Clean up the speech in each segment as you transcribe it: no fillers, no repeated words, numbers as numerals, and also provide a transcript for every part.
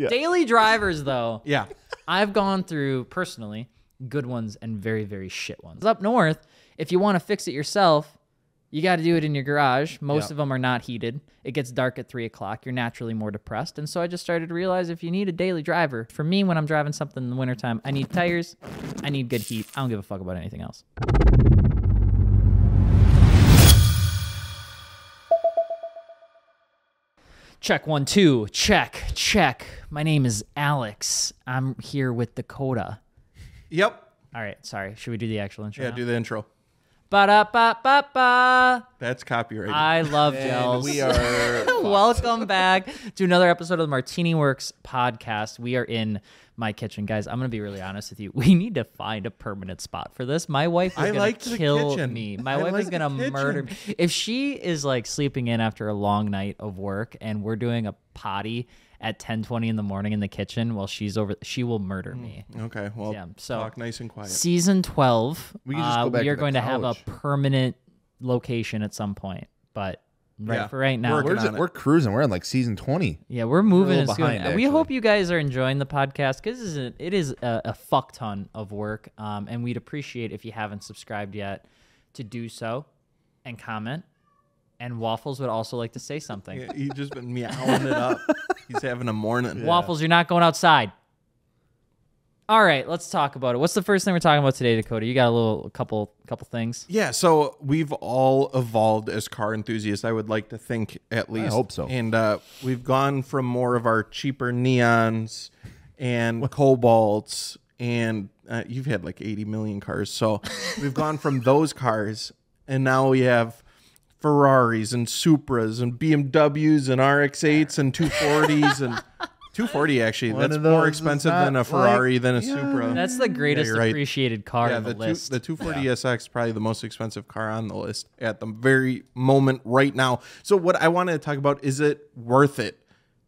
Yeah. Daily drivers, though. Yeah. I've gone through, personally, good ones and very, very shit ones. Up north, if you want to fix it yourself, you got to do it in your garage. Most of them are not heated. It gets dark at 3 o'clock. You're naturally more depressed. And so I just started to realize if you need a daily driver, for me, when I'm driving something in the wintertime, I need tires. I need good heat. I don't give a fuck about anything else. Check 1, 2, check, check. My name is Alex. I'm here with Dakota. Yep. All right, sorry. Should we do the actual intro? Yeah, now? Do the intro. Ba-da-ba-ba-ba. That's copyrighted. I love Gels. We are welcome back to another episode of the Martini Works podcast. We are in my kitchen, guys. I'm gonna be really honest with you. We need to find a permanent spot for this. My wife is gonna kill me. My wife is gonna murder me if she is like sleeping in after a long night of work and we're doing a potty at 10:20 in the morning in the kitchen while she's over. She will murder me. Okay, well, yeah, so talk nice and quiet. Season 12. We can just go back. We are going to have a permanent location at some point, but. For right now, we're cruising. We're in like season 20. Yeah, we're moving. We're behind, we hope you guys are enjoying the podcast because it is a fuck ton of work. And we'd appreciate if you haven't subscribed yet to do so and comment. And Waffles would also like to say something. Yeah, he's just been meowing it up. He's having a morning. Yeah. Waffles, you're not going outside. All right, let's talk about it. What's the first thing we're talking about today, Dakota? You got a couple things. Yeah, so we've all evolved as car enthusiasts. I would like to think, at least. I hope so. And we've gone from more of our cheaper Neons and Cobalts, and you've had like 80 million cars. So we've gone from those cars, and now we have Ferraris and Supras and BMWs and RX-8s and 240s and... 240 actually. One that's more expensive than a Ferrari, like, than a Supra. That's the greatest appreciated car on the list. The 240 SX, probably the most expensive car on the list at the very moment right now. So what I wanted to talk about, is it worth it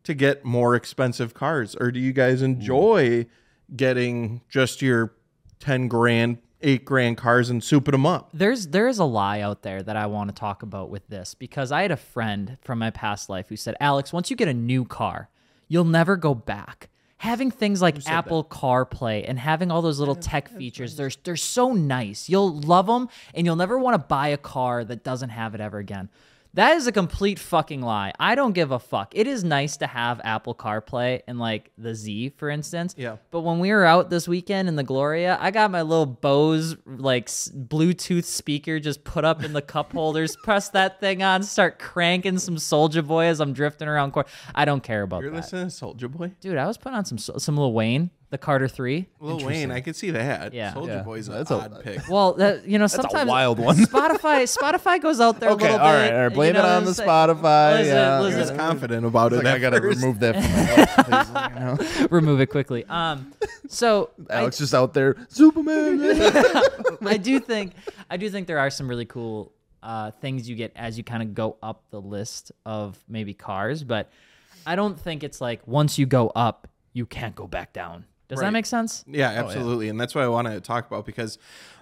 to get more expensive cars? Or do you guys enjoy getting just your 10 grand, 8 grand cars and souping them up? There's a lie out there that I want to talk about with this, because I had a friend from my past life who said, Alex, once you get a new car, you'll never go back. Having things like Apple CarPlay and having all those little tech features, they're so nice. You'll love them, and you'll never want to buy a car that doesn't have it ever again. That is a complete fucking lie. I don't give a fuck. It is nice to have Apple CarPlay and like the Z, for instance. Yeah. But when we were out this weekend in the Gloria, I got my little Bose like Bluetooth speaker just put up in the cup holders, press that thing on, start cranking some Soulja Boy as I'm drifting around. I don't care about that. You're listening to Soulja Boy? Dude, I was putting on some Lil Wayne. The Carter 3. Lil Wayne, I could see that. Yeah. Soulja Boy's an odd pick. Well, sometimes... That's a wild one. Spotify goes out there a little bit. Okay, all right. Blame it on the Spotify. Listen. He was confident about it. I got to remove that from my house, please. Remove it quickly. So Alex is out there, Superman. I do think there are some really cool things you get as you kind of go up the list of maybe cars, but I don't think it's like once you go up, you can't go back down. Does that make sense? Yeah, absolutely. Oh, yeah. And that's what I want to talk about, because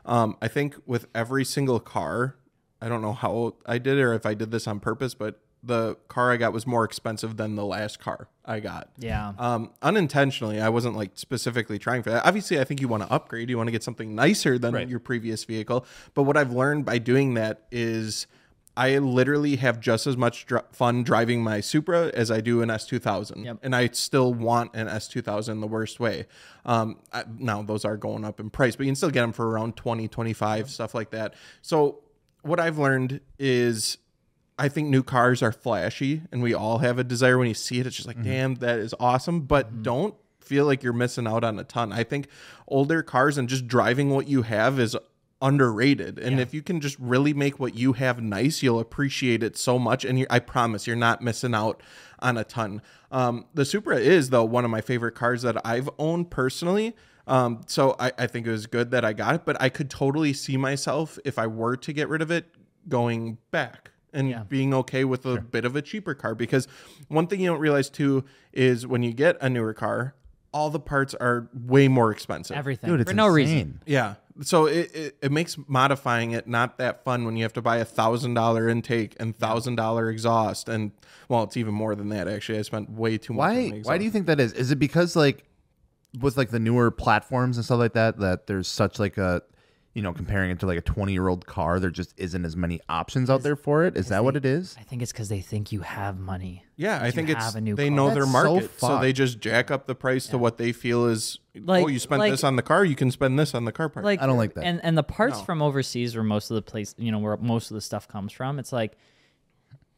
I think with every single car, I don't know how I did it or if I did this on purpose, but the car I got was more expensive than the last car I got. Yeah. Unintentionally, I wasn't like specifically trying for that. Obviously, I think you want to upgrade. You want to get something nicer than your previous vehicle. But what I've learned by doing that is I literally have just as much fun driving my Supra as I do an S2000. Yep. And I still want an S2000 the worst way. Now, those are going up in price, but you can still get them for around 20, 25, stuff like that. So what I've learned is I think new cars are flashy, and we all have a desire when you see it. It's just like, damn, that is awesome. But don't feel like you're missing out on a ton. I think older cars and just driving what you have is underrated, and if you can just really make what you have nice, you'll appreciate it so much, and I promise you're not missing out on a ton. The Supra is, though, one of my favorite cars that I've owned personally, so I think it was good that I got it, but I could totally see myself, if I were to get rid of it, going back and being okay with a bit of a cheaper car, because one thing you don't realize too is when you get a newer car, all the parts are way more expensive. Everything. Dude, for no reason. Yeah. So it makes modifying it not that fun when you have to buy $1,000 intake and $1,000 exhaust, and well, it's even more than that actually. I spent way too much. Why do you think that is? Is it because like with like the newer platforms and stuff like that, that there's such like a, you know, comparing it to like a 20-year-old car, there just isn't as many options out there for it. Is that what it is? I think it's because they think you have money. Yeah, I think it's they know their market, so they just jack up the price to what they feel is. Like, oh, you spent this on the car, you can spend this on the car part. Like, I don't like that. And the parts from overseas, where most of the place, you know, where most of the stuff comes from, it's like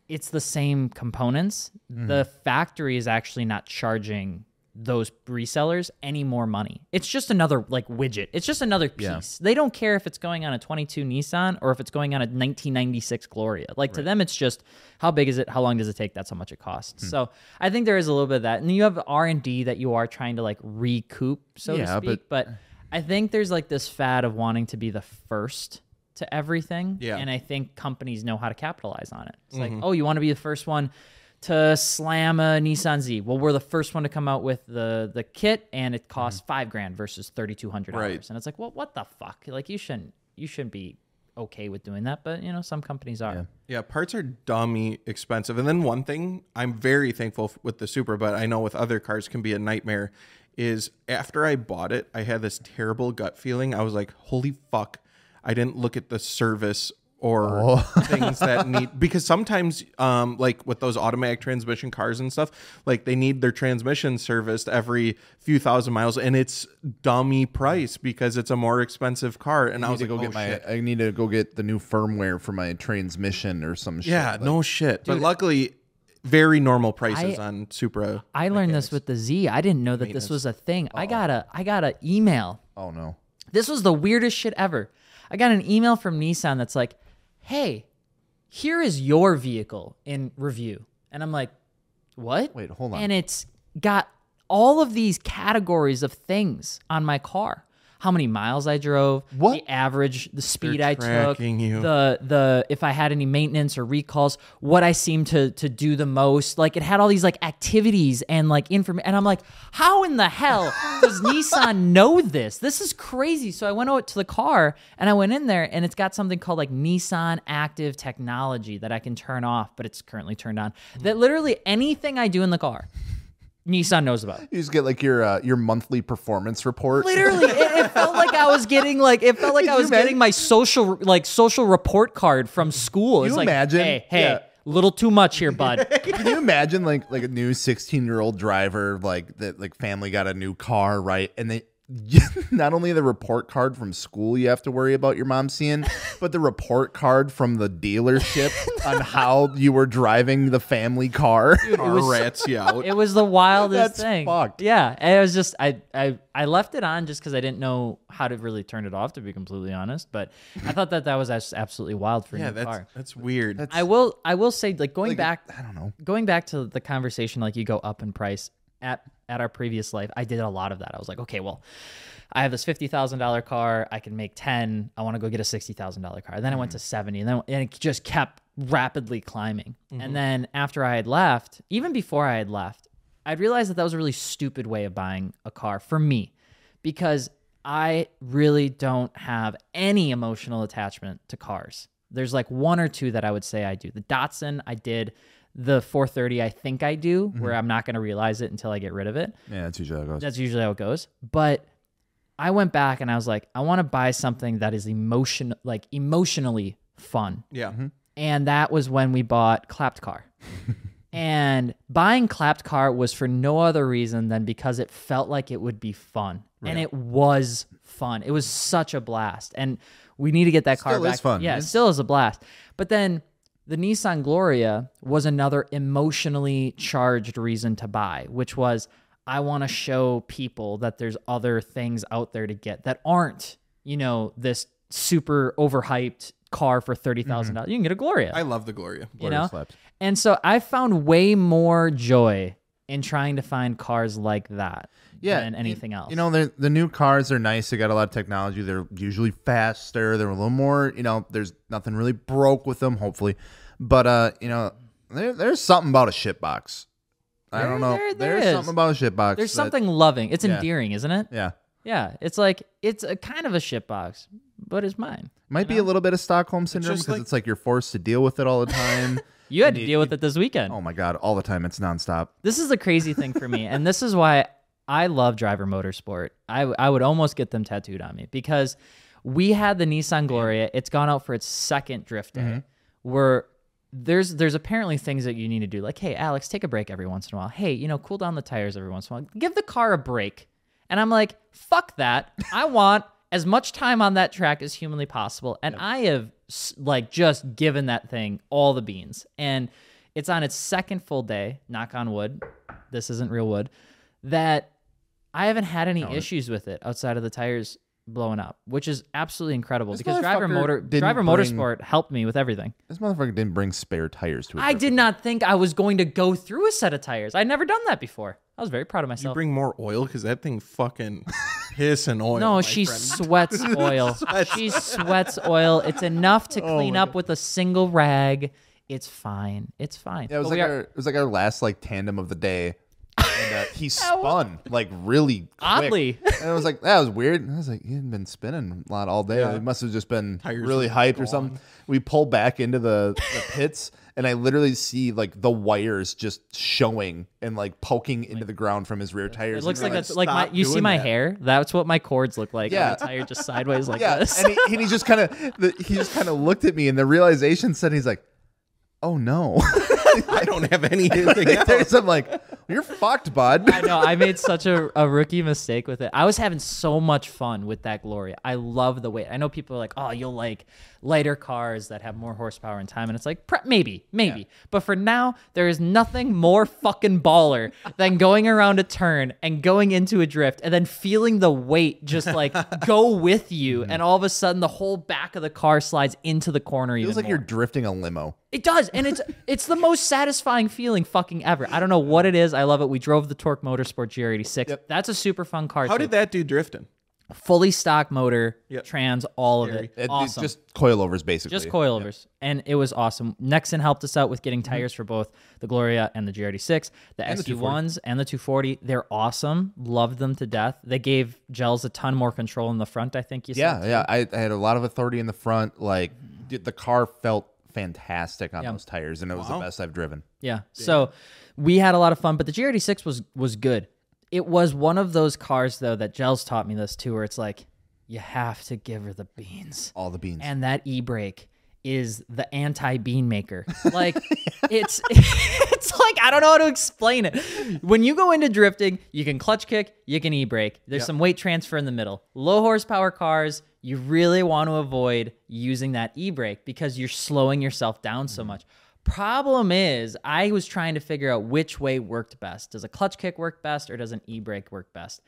it's the same components. The factory is actually not charging those resellers any more money. It's just another like widget. It's just another piece. They don't care if it's going on a 22 Nissan or if it's going on a 1996 Gloria. Like to them, it's just how big is it? How long does it take? That's how much it costs. So I think there is a little bit of that. And you have R&D that you are trying to like recoup, so to speak. But I think there's like this fad of wanting to be the first to everything. And I think companies know how to capitalize on it. It's like, oh, you want to be the first one to slam a Nissan Z. Well, we're the first one to come out with the kit, and it costs $5,000 versus $3,200. And it's like, well, what the fuck? Like, you shouldn't be okay with doing that, but you know, some companies are. Yeah, parts are dummy expensive. And then one thing I'm very thankful with the Supra, but I know with other cars can be a nightmare, is after I bought it, I had this terrible gut feeling. I was like, holy fuck, I didn't look at the service or things that need, because sometimes like with those automatic transmission cars and stuff, like they need their transmission serviced every few thousand miles, and it's dummy price because it's a more expensive car. And I was like, I need to go get the new firmware for my transmission or some shit. Yeah, like, no shit. Dude, but luckily, very normal prices on Supra. I learned this with the Z. I didn't know that this was a thing. I got an email. Oh no. This was the weirdest shit ever. I got an email from Nissan that's like, hey, here is your vehicle in review. And I'm like, what? Wait, hold on. And it's got all of these categories of things on my car. How many miles I drove, the average, the speed I took, the if I had any maintenance or recalls, what I seemed to do the most. Like it had all these like activities and like information. And I'm like, how in the hell does Nissan know this? This is crazy. So I went out to the car and I went in there, and it's got something called like Nissan Active Technology that I can turn off, but it's currently turned on. That literally anything I do in the car, Nissan knows about. You just get like your monthly performance report. Literally, it felt like I was getting like getting my social report card from school. Can you imagine? Like, hey, little too much here, bud. Can you imagine like a new 16-year-old driver, like that, like family got a new car, right? And they not only the report card from school you have to worry about your mom seeing, but the report card from the dealership on how you were driving the family car. Dude, it was the wildest thing. Fucked. Yeah, and it was just I left it on just because I didn't know how to really turn it off, to be completely honest. But I thought that was absolutely wild for a new car. That's weird. I will say, like going back, I don't know, going back to the conversation, like you go up in price at our previous life, I did a lot of that. I was like, okay, well, I have this $50,000 car. I can make 10. I want to go get a $60,000 car. Then I went to 70, and it just kept rapidly climbing. And then after I had left, even before I had left, I'd realized that was a really stupid way of buying a car for me, because I really don't have any emotional attachment to cars. There's like one or two that I would say I do. The Datsun, I did. The 430, I think I do, where I'm not going to realize it until I get rid of it. Yeah, that's usually how it goes. But I went back and I was like, I want to buy something that is emotionally fun. Yeah. And that was when we bought Clapped Car. And buying Clapped Car was for no other reason than because it felt like it would be fun. Right. And it was fun. It was such a blast. And we need to get that car back. Still is fun. Yeah, it still is a blast. But then the Nissan Gloria was another emotionally charged reason to buy, which was I want to show people that there's other things out there to get that aren't, you know, this super overhyped car for $30,000. You can get a Gloria. I love the Gloria. Gloria slaps. And so I found way more joy in trying to find cars like that than anything else. You know, the new cars are nice. They got a lot of technology. They're usually faster. They're a little more, you know, there's nothing really broke with them, hopefully. But, you know, there's something about a shit box. I don't know. There's something about a shit box. There's something loving. It's endearing, isn't it? Yeah. Yeah, it's like, it's a kind of a shitbox, but it's mine. Might be a little bit of Stockholm Syndrome because it's like you're forced to deal with it all the time. You had to deal with it this weekend. Oh my God, all the time. It's nonstop. This is the crazy thing for me, and this is why I love driver motorsport. I would almost get them tattooed on me because we had the Nissan Gloria. It's gone out for its second drift day where there's apparently things that you need to do. Like, hey, Alex, take a break every once in a while. Hey, you know, cool down the tires every once in a while. Give the car a break. And I'm like, fuck that. I want as much time on that track as humanly possible. And I have like just given that thing all the beans. And it's on its second full day, knock on wood. This isn't real wood. That I haven't had any issues with it outside of the tires blowing up, which is absolutely incredible because driver motorsport helped me with everything. This motherfucker didn't bring spare tires to it. I did not think I was going to go through a set of tires. I'd never done that before. I was very proud of myself. You bring more oil because that thing fucking piss and oil. No, she sweats oil. She sweats oil. It's enough to clean up with a single rag. It's fine. It's fine. Yeah, it was like our last like tandem of the day. And he spun like really quick. Oddly. And I was like, that was weird. And I was like, he hadn't been spinning a lot all day. Yeah. It must have just been really hyped or something. We pull back into the pits and I literally see like the wires just showing and like poking into the ground from his rear tires. It looks like that's like my, you see my hair? That's what my cords look like. Yeah. The tire just sideways like this. And he just kind of looked at me and the realization said, he's like, oh no. I don't have anything else. I'm like, you're fucked, bud. I know. I made such a rookie mistake with it. I was having so much fun with that Gloria. I love the weight. I know people are like, oh, you'll like lighter cars that have more horsepower and time. And it's like, maybe. Yeah. But for now, there is nothing more fucking baller than going around a turn and going into a drift and then feeling the weight just like go with you. And all of a sudden, the whole back of the car slides into the corner. It feels like you're drifting a limo. It does, and it's the most satisfying feeling fucking ever. I don't know what it is. I love it. We drove the Torque Motorsport GR86. Yep. That's a super fun car. How did that do drifting? Fully stock motor, trans, all of it. Awesome. Just coilovers, basically. Just coilovers, and it was awesome. Nexen helped us out with getting tires for both the Gloria and the GR86, the SU1s and the 240. They're awesome. Loved them to death. They gave Gels a ton more control in the front, I think you said. Yeah. I had a lot of authority in the front. Like, the car felt fantastic on those tires, and it was the best I've driven. Yeah. So we had a lot of fun, but the GR86 was good. It was one of those cars though that Gels taught me this too, where it's like you have to give her the beans. All the beans. And that e-brake is the anti-bean maker. Like it's like I don't know how to explain it. When you go into drifting, you can clutch kick, you can e-brake. There's some weight transfer in the middle. Low horsepower cars, you really want to avoid using that e-brake because you're slowing yourself down so much. Problem is, I was trying to figure out which way worked best. Does a clutch kick work best or does an e-brake work best?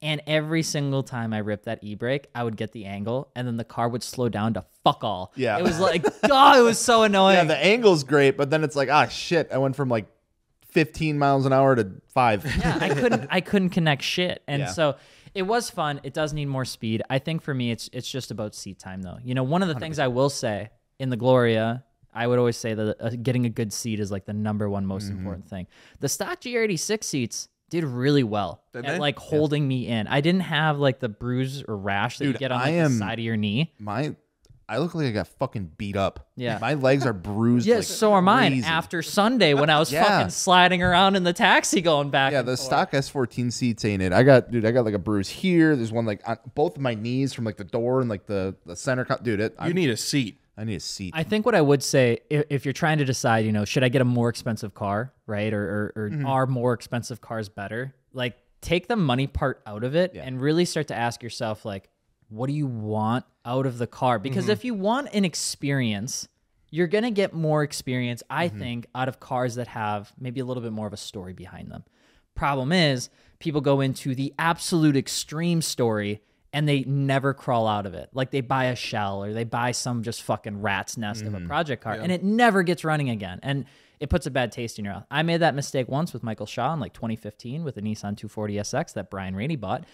And every single time I ripped that e-brake, I would get the angle, and then the car would slow down to fuck all. Yeah. It was like, oh, it was so annoying. Yeah, the angle's great, but then it's like, ah, shit, I went from like 15 miles an hour to 5. Yeah, I couldn't connect shit. And so it was fun. It does need more speed. I think for me, it's just about seat time, though. You know, one of the 100%. Things I will say in the Gloria, I would always say that getting a good seat is like the #1 most important thing. The stock GR86 seats did really well at like holding me in. I didn't have like the bruise or rash that you get on like, the side of your knee. I look like I got fucking beat up. Yeah. My legs are bruised. Yes, like so are mine after Sunday when I was fucking sliding around in the taxi going back. Yeah, the stock S14 seats ain't it. I got like a bruise here. There's one like on both of my knees from like the door and like the center. You need a seat. I need a seat. I think what I would say, if you're trying to decide, you know, should I get a more expensive car, right? Or are more expensive cars better? Like, take the money part out of it and really start to ask yourself, like, what do you want out of the car? Because if you want an experience, you're going to get more experience, I think, out of cars that have maybe a little bit more of a story behind them. Problem is, people go into the absolute extreme story and they never crawl out of it. Like they buy a shell or they buy some just fucking rat's nest of a project car and it never gets running again. And it puts a bad taste in your mouth. I made that mistake once with Michael Shaw in like 2015 with a Nissan 240 SX that Brian Rainey bought.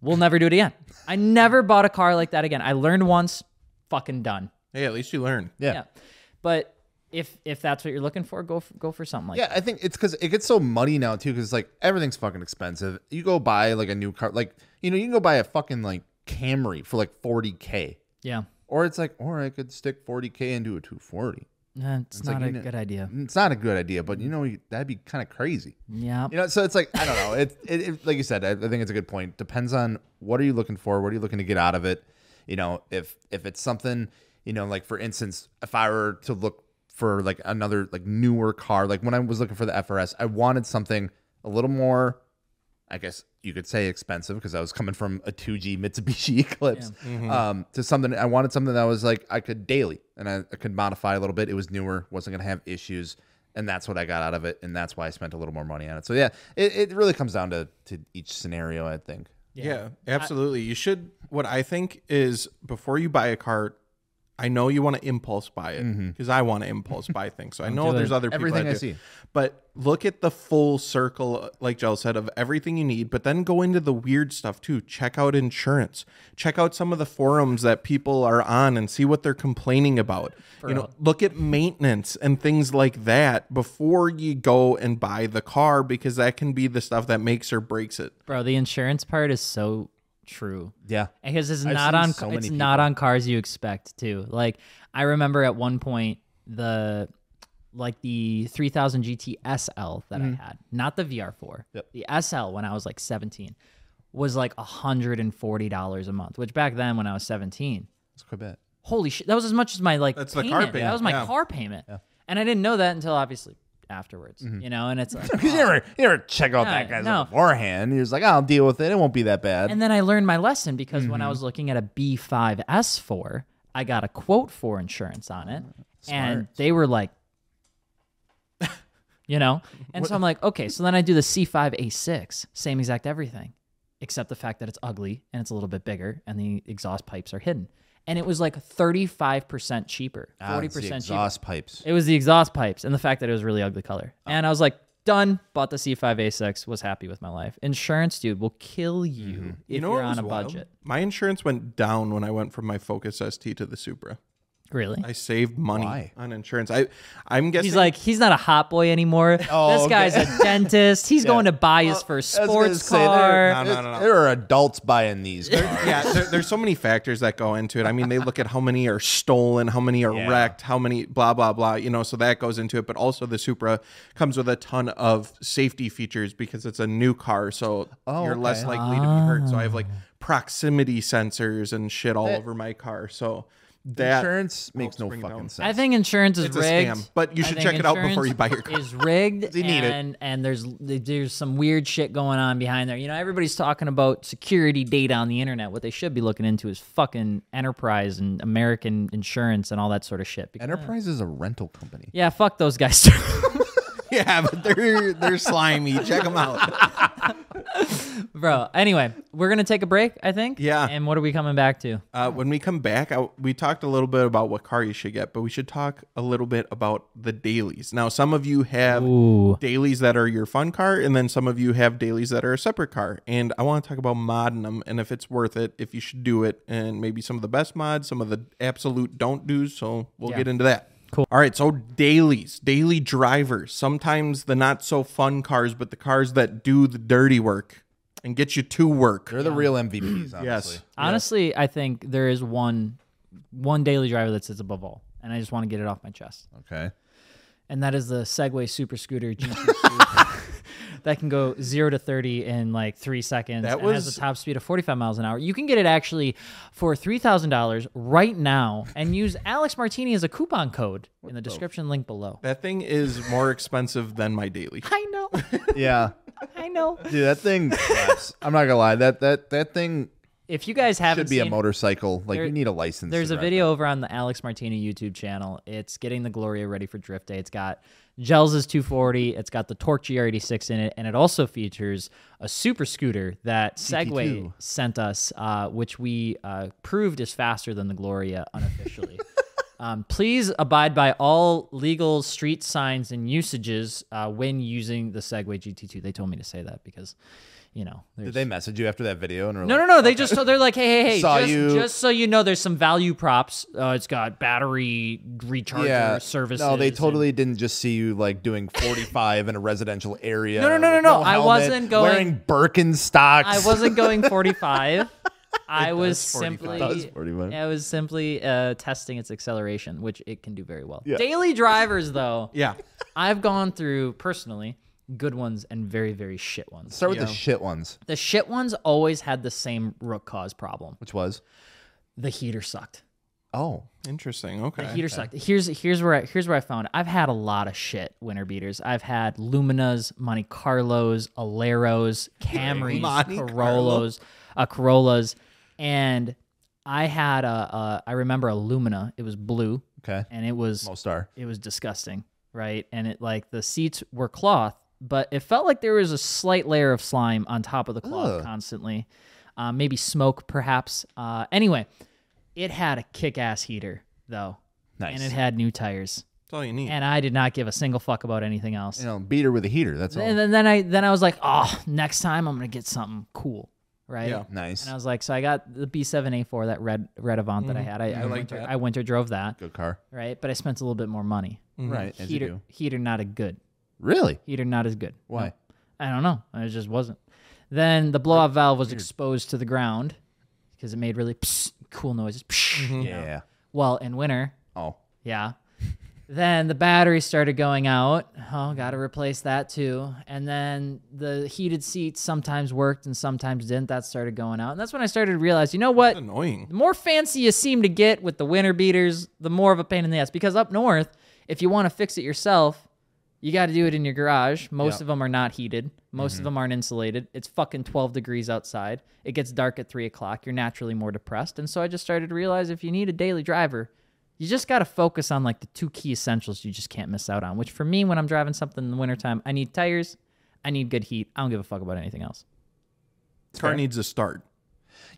We'll never do it again. I never bought a car like that again. I learned once, fucking done. Hey, at least you learned. Yeah. But If that's what you're looking for, go for something like that. Yeah, I think it's because it gets so muddy now too, because it's like everything's fucking expensive. You go buy like a new car, like, you know, you can go buy a fucking like Camry for like $40K. Yeah. Or it's like, or I could stick $40K into a 240. It's not like, a good idea. It's not a good idea, but you know, that'd be kind of crazy. Yeah. You know, so it's like, I don't know. It like you said, I think it's a good point. Depends on what are you looking for? What are you looking to get out of it? You know, if it's something, you know, like for instance, if I were to look for like another like newer car, like when I was looking for the FRS, I wanted something a little more, I guess you could say expensive, because I was coming from a 2G Mitsubishi Eclipse, yeah. Mm-hmm. To something. I wanted something that was like I could daily and I could modify a little bit. It was newer, wasn't going to have issues. And that's what I got out of it. And that's why I spent a little more money on it. So, yeah, it really comes down to each scenario, I think. Yeah, absolutely. You should. What I think is before you buy a car, I know you want to impulse buy it because I want to impulse buy things. So I know there's other people. Everything I see. But look at the full circle, like Gel said, of everything you need. But then go into the weird stuff too. Check out insurance. Check out some of the forums that people are on and see what they're complaining about. You know, look at maintenance and things like that before you go and buy the car, because that can be the stuff that makes or breaks it. Bro, the insurance part is so true. Yeah, because it's not on cars you expect to. Like, I remember at one point the 3000 GT SL that I had, not the VR4, yep, the SL, when I was like 17, was like $140 a month, which back then when I was 17, that's quite bad. Holy shit, that was as much as my like that was my car payment. Yeah. And I didn't know that until obviously afterwards, you know, and it's like, oh. you never check out that guy's beforehand. He was like, oh, I'll deal with it, it won't be that bad. And then I learned my lesson, because when I was looking at a B5S4, I got a quote for insurance on it, and they were like, you know, and so I'm like, okay, so then I do the C5 A6, same exact everything, except the fact that it's ugly and it's a little bit bigger and the exhaust pipes are hidden. And it was like 35% cheaper, 40% cheaper. Exhaust pipes. It was the exhaust pipes and the fact that it was really ugly color. Oh. And I was like, done. Bought the C5A6. Was happy with my life. Insurance, dude, will kill you if you're on a budget. My insurance went down when I went from my Focus ST to the Supra. Really? I saved money on insurance. I'm guessing he's like, he's not a hot boy anymore. Oh, this guy's a dentist. He's going to buy his first sports car. No. There are adults buying these cars. There's so many factors that go into it. I mean, they look at how many are stolen, how many are wrecked, how many blah, blah, blah. You know, so that goes into it. But also the Supra comes with a ton of safety features because it's a new car. So you're less likely to be hurt. So I have like proximity sensors and shit all over my car. So that insurance makes no fucking sense. I think insurance is rigged. It's a scam, but you should check it out before you buy your car. It's rigged. You need it. And there's some weird shit going on behind there. You know, everybody's talking about security data on the internet. What they should be looking into is fucking Enterprise and American Insurance and all that sort of shit. Enterprise is a rental company. Yeah, fuck those guys too. Yeah, but they're slimy. Check them out. Bro, anyway, we're going to take a break, I think. Yeah. And what are we coming back to? When we come back, we talked a little bit about what car you should get, but we should talk a little bit about the dailies. Now, some of you have dailies that are your fun car, and then some of you have dailies that are a separate car. And I want to talk about modding them and if it's worth it, if you should do it, and maybe some of the best mods, some of the absolute don't do's. So we'll get into that. Cool. All right, so dailies, daily drivers, sometimes the not so fun cars, but the cars that do the dirty work and get you to work. They're the real MVPs, honestly. Yes. Honestly, I think there is one daily driver that sits above all, and I just want to get it off my chest. Okay. And that is the Segway Super Scooter GT. That can go 0 to 30 in like 3 seconds. That has a top speed of 45 miles an hour. You can get it actually for $3,000 right now, and use Alex Martini as a coupon code in the description link below. That thing is more expensive than my daily. I know. Yeah. I know. Dude, that thing slaps. I'm not gonna lie. That thing. If you guys haven't seen, should be a motorcycle. Like, you need a license. There's a video over on the Alex Martini YouTube channel. It's getting the Gloria ready for Drift Day. It's got Gels' 240. It's got the Torque GR86 in it, and it also features a super scooter that Segway sent us, which we proved is faster than the Gloria unofficially. Please abide by all legal street signs and usages when using the Segway GT2. They told me to say that because you know. Did they message you after that video? And no. They just, they're like, hey, just so you know, there's some value props. It's got battery recharger services. No, they totally didn't just see you like doing 45 in a residential area. No. I wasn't going wearing Birkenstocks. I wasn't going 45. I was simply testing its acceleration, which it can do very well. Yeah. Daily drivers, though. Yeah, I've gone through personally good ones and very, very shit ones. Start with the shit ones. The shit ones always had the same root cause problem, which was the heater sucked. Oh, interesting. Okay, the heater sucked. Here's where I found it. I've had a lot of shit winter beaters. I've had Luminas, Monte Carlos, Aleros, Camrys, Corollas. Corollas, and I had I remember a Lumina. It was blue, and it was Mostar. It was disgusting, right? And it like the seats were cloth, but it felt like there was a slight layer of slime on top of the cloth constantly, maybe smoke perhaps. Anyway, it had a kick-ass heater though, nice, and it had new tires. That's all you need. And I did not give a single fuck about anything else. You know, beat her with a heater. That's all. And then I was like, oh, next time I'm gonna get something cool. Right. Yeah. Nice. And I was like, so I got the B7A4, that red Avant that I had. I winter drove that. Good car. Right. But I spent a little bit more money. Mm-hmm. Right. Heater not as good. Really? Heater not as good. Why? No. I don't know. It just wasn't. Then the blowout valve was exposed to the ground because it made really cool noises. Mm-hmm. Yeah. Well, in winter. Oh. Yeah. Then the battery started going out. Oh, got to replace that too. And then the heated seats sometimes worked and sometimes didn't. That started going out. And that's when I started to realize, you know what? That's annoying. The more fancy you seem to get with the winter beaters, the more of a pain in the ass. Because up north, if you want to fix it yourself, you got to do it in your garage. Most of them are not heated. Most of them aren't insulated. It's fucking 12 degrees outside. It gets dark at 3 o'clock. You're naturally more depressed. And so I just started to realize if you need a daily driver, you just got to focus on like the two key essentials you just can't miss out on, which for me, when I'm driving something in the wintertime, I need tires, I need good heat. I don't give a fuck about anything else. Car needs a start.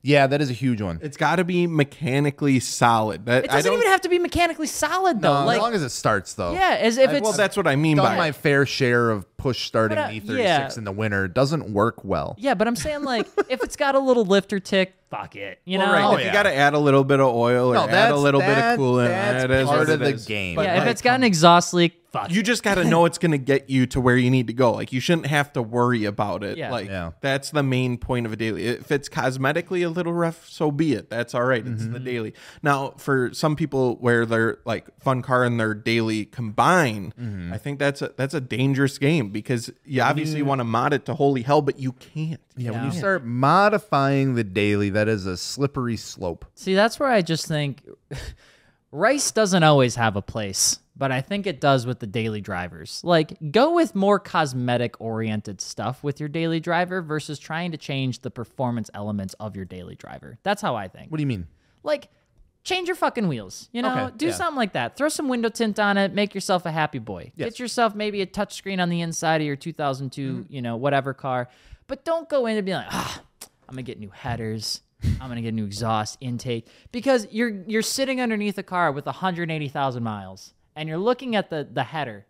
Yeah, that is a huge one. It's got to be mechanically solid. It doesn't even have to be mechanically solid, though. No, like, as long as it starts, though. Yeah, as if it's... Well, that's what I mean by my fair share of push-starting E36 in the winter. Doesn't work well. Yeah, but I'm saying, like, if it's got a little lifter tick, fuck it, you know? Well, right. You got to add a little bit of oil or add a little bit of coolant. That's part of the game. But yeah, like, if it's got an exhaust leak, fuck you just got to know it's going to get you to where you need to go. Like, you shouldn't have to worry about it. Yeah. Like, that's the main point of a daily. If it's cosmetically a little rough, so be it. That's all right. It's the daily. Now, for some people where they're, like, fun car and their daily combine, I think that's a dangerous game because you obviously want to mod it to holy hell, but you can't. Yeah, when you start modifying the daily, that is a slippery slope. See, that's where I just think rice doesn't always have a place, but I think it does with the daily drivers. Like, go with more cosmetic-oriented stuff with your daily driver versus trying to change the performance elements of your daily driver. That's how I think. What do you mean? Like, change your fucking wheels, you know? Do something like that. Throw some window tint on it. Make yourself a happy boy. Yes. Get yourself maybe a touchscreen on the inside of your 2002, you know, whatever car. But don't go in and be like, ah, I'm going to get new headers. I'm going to get new exhaust intake. Because you're sitting underneath a car with 180,000 miles. And you're looking at the header,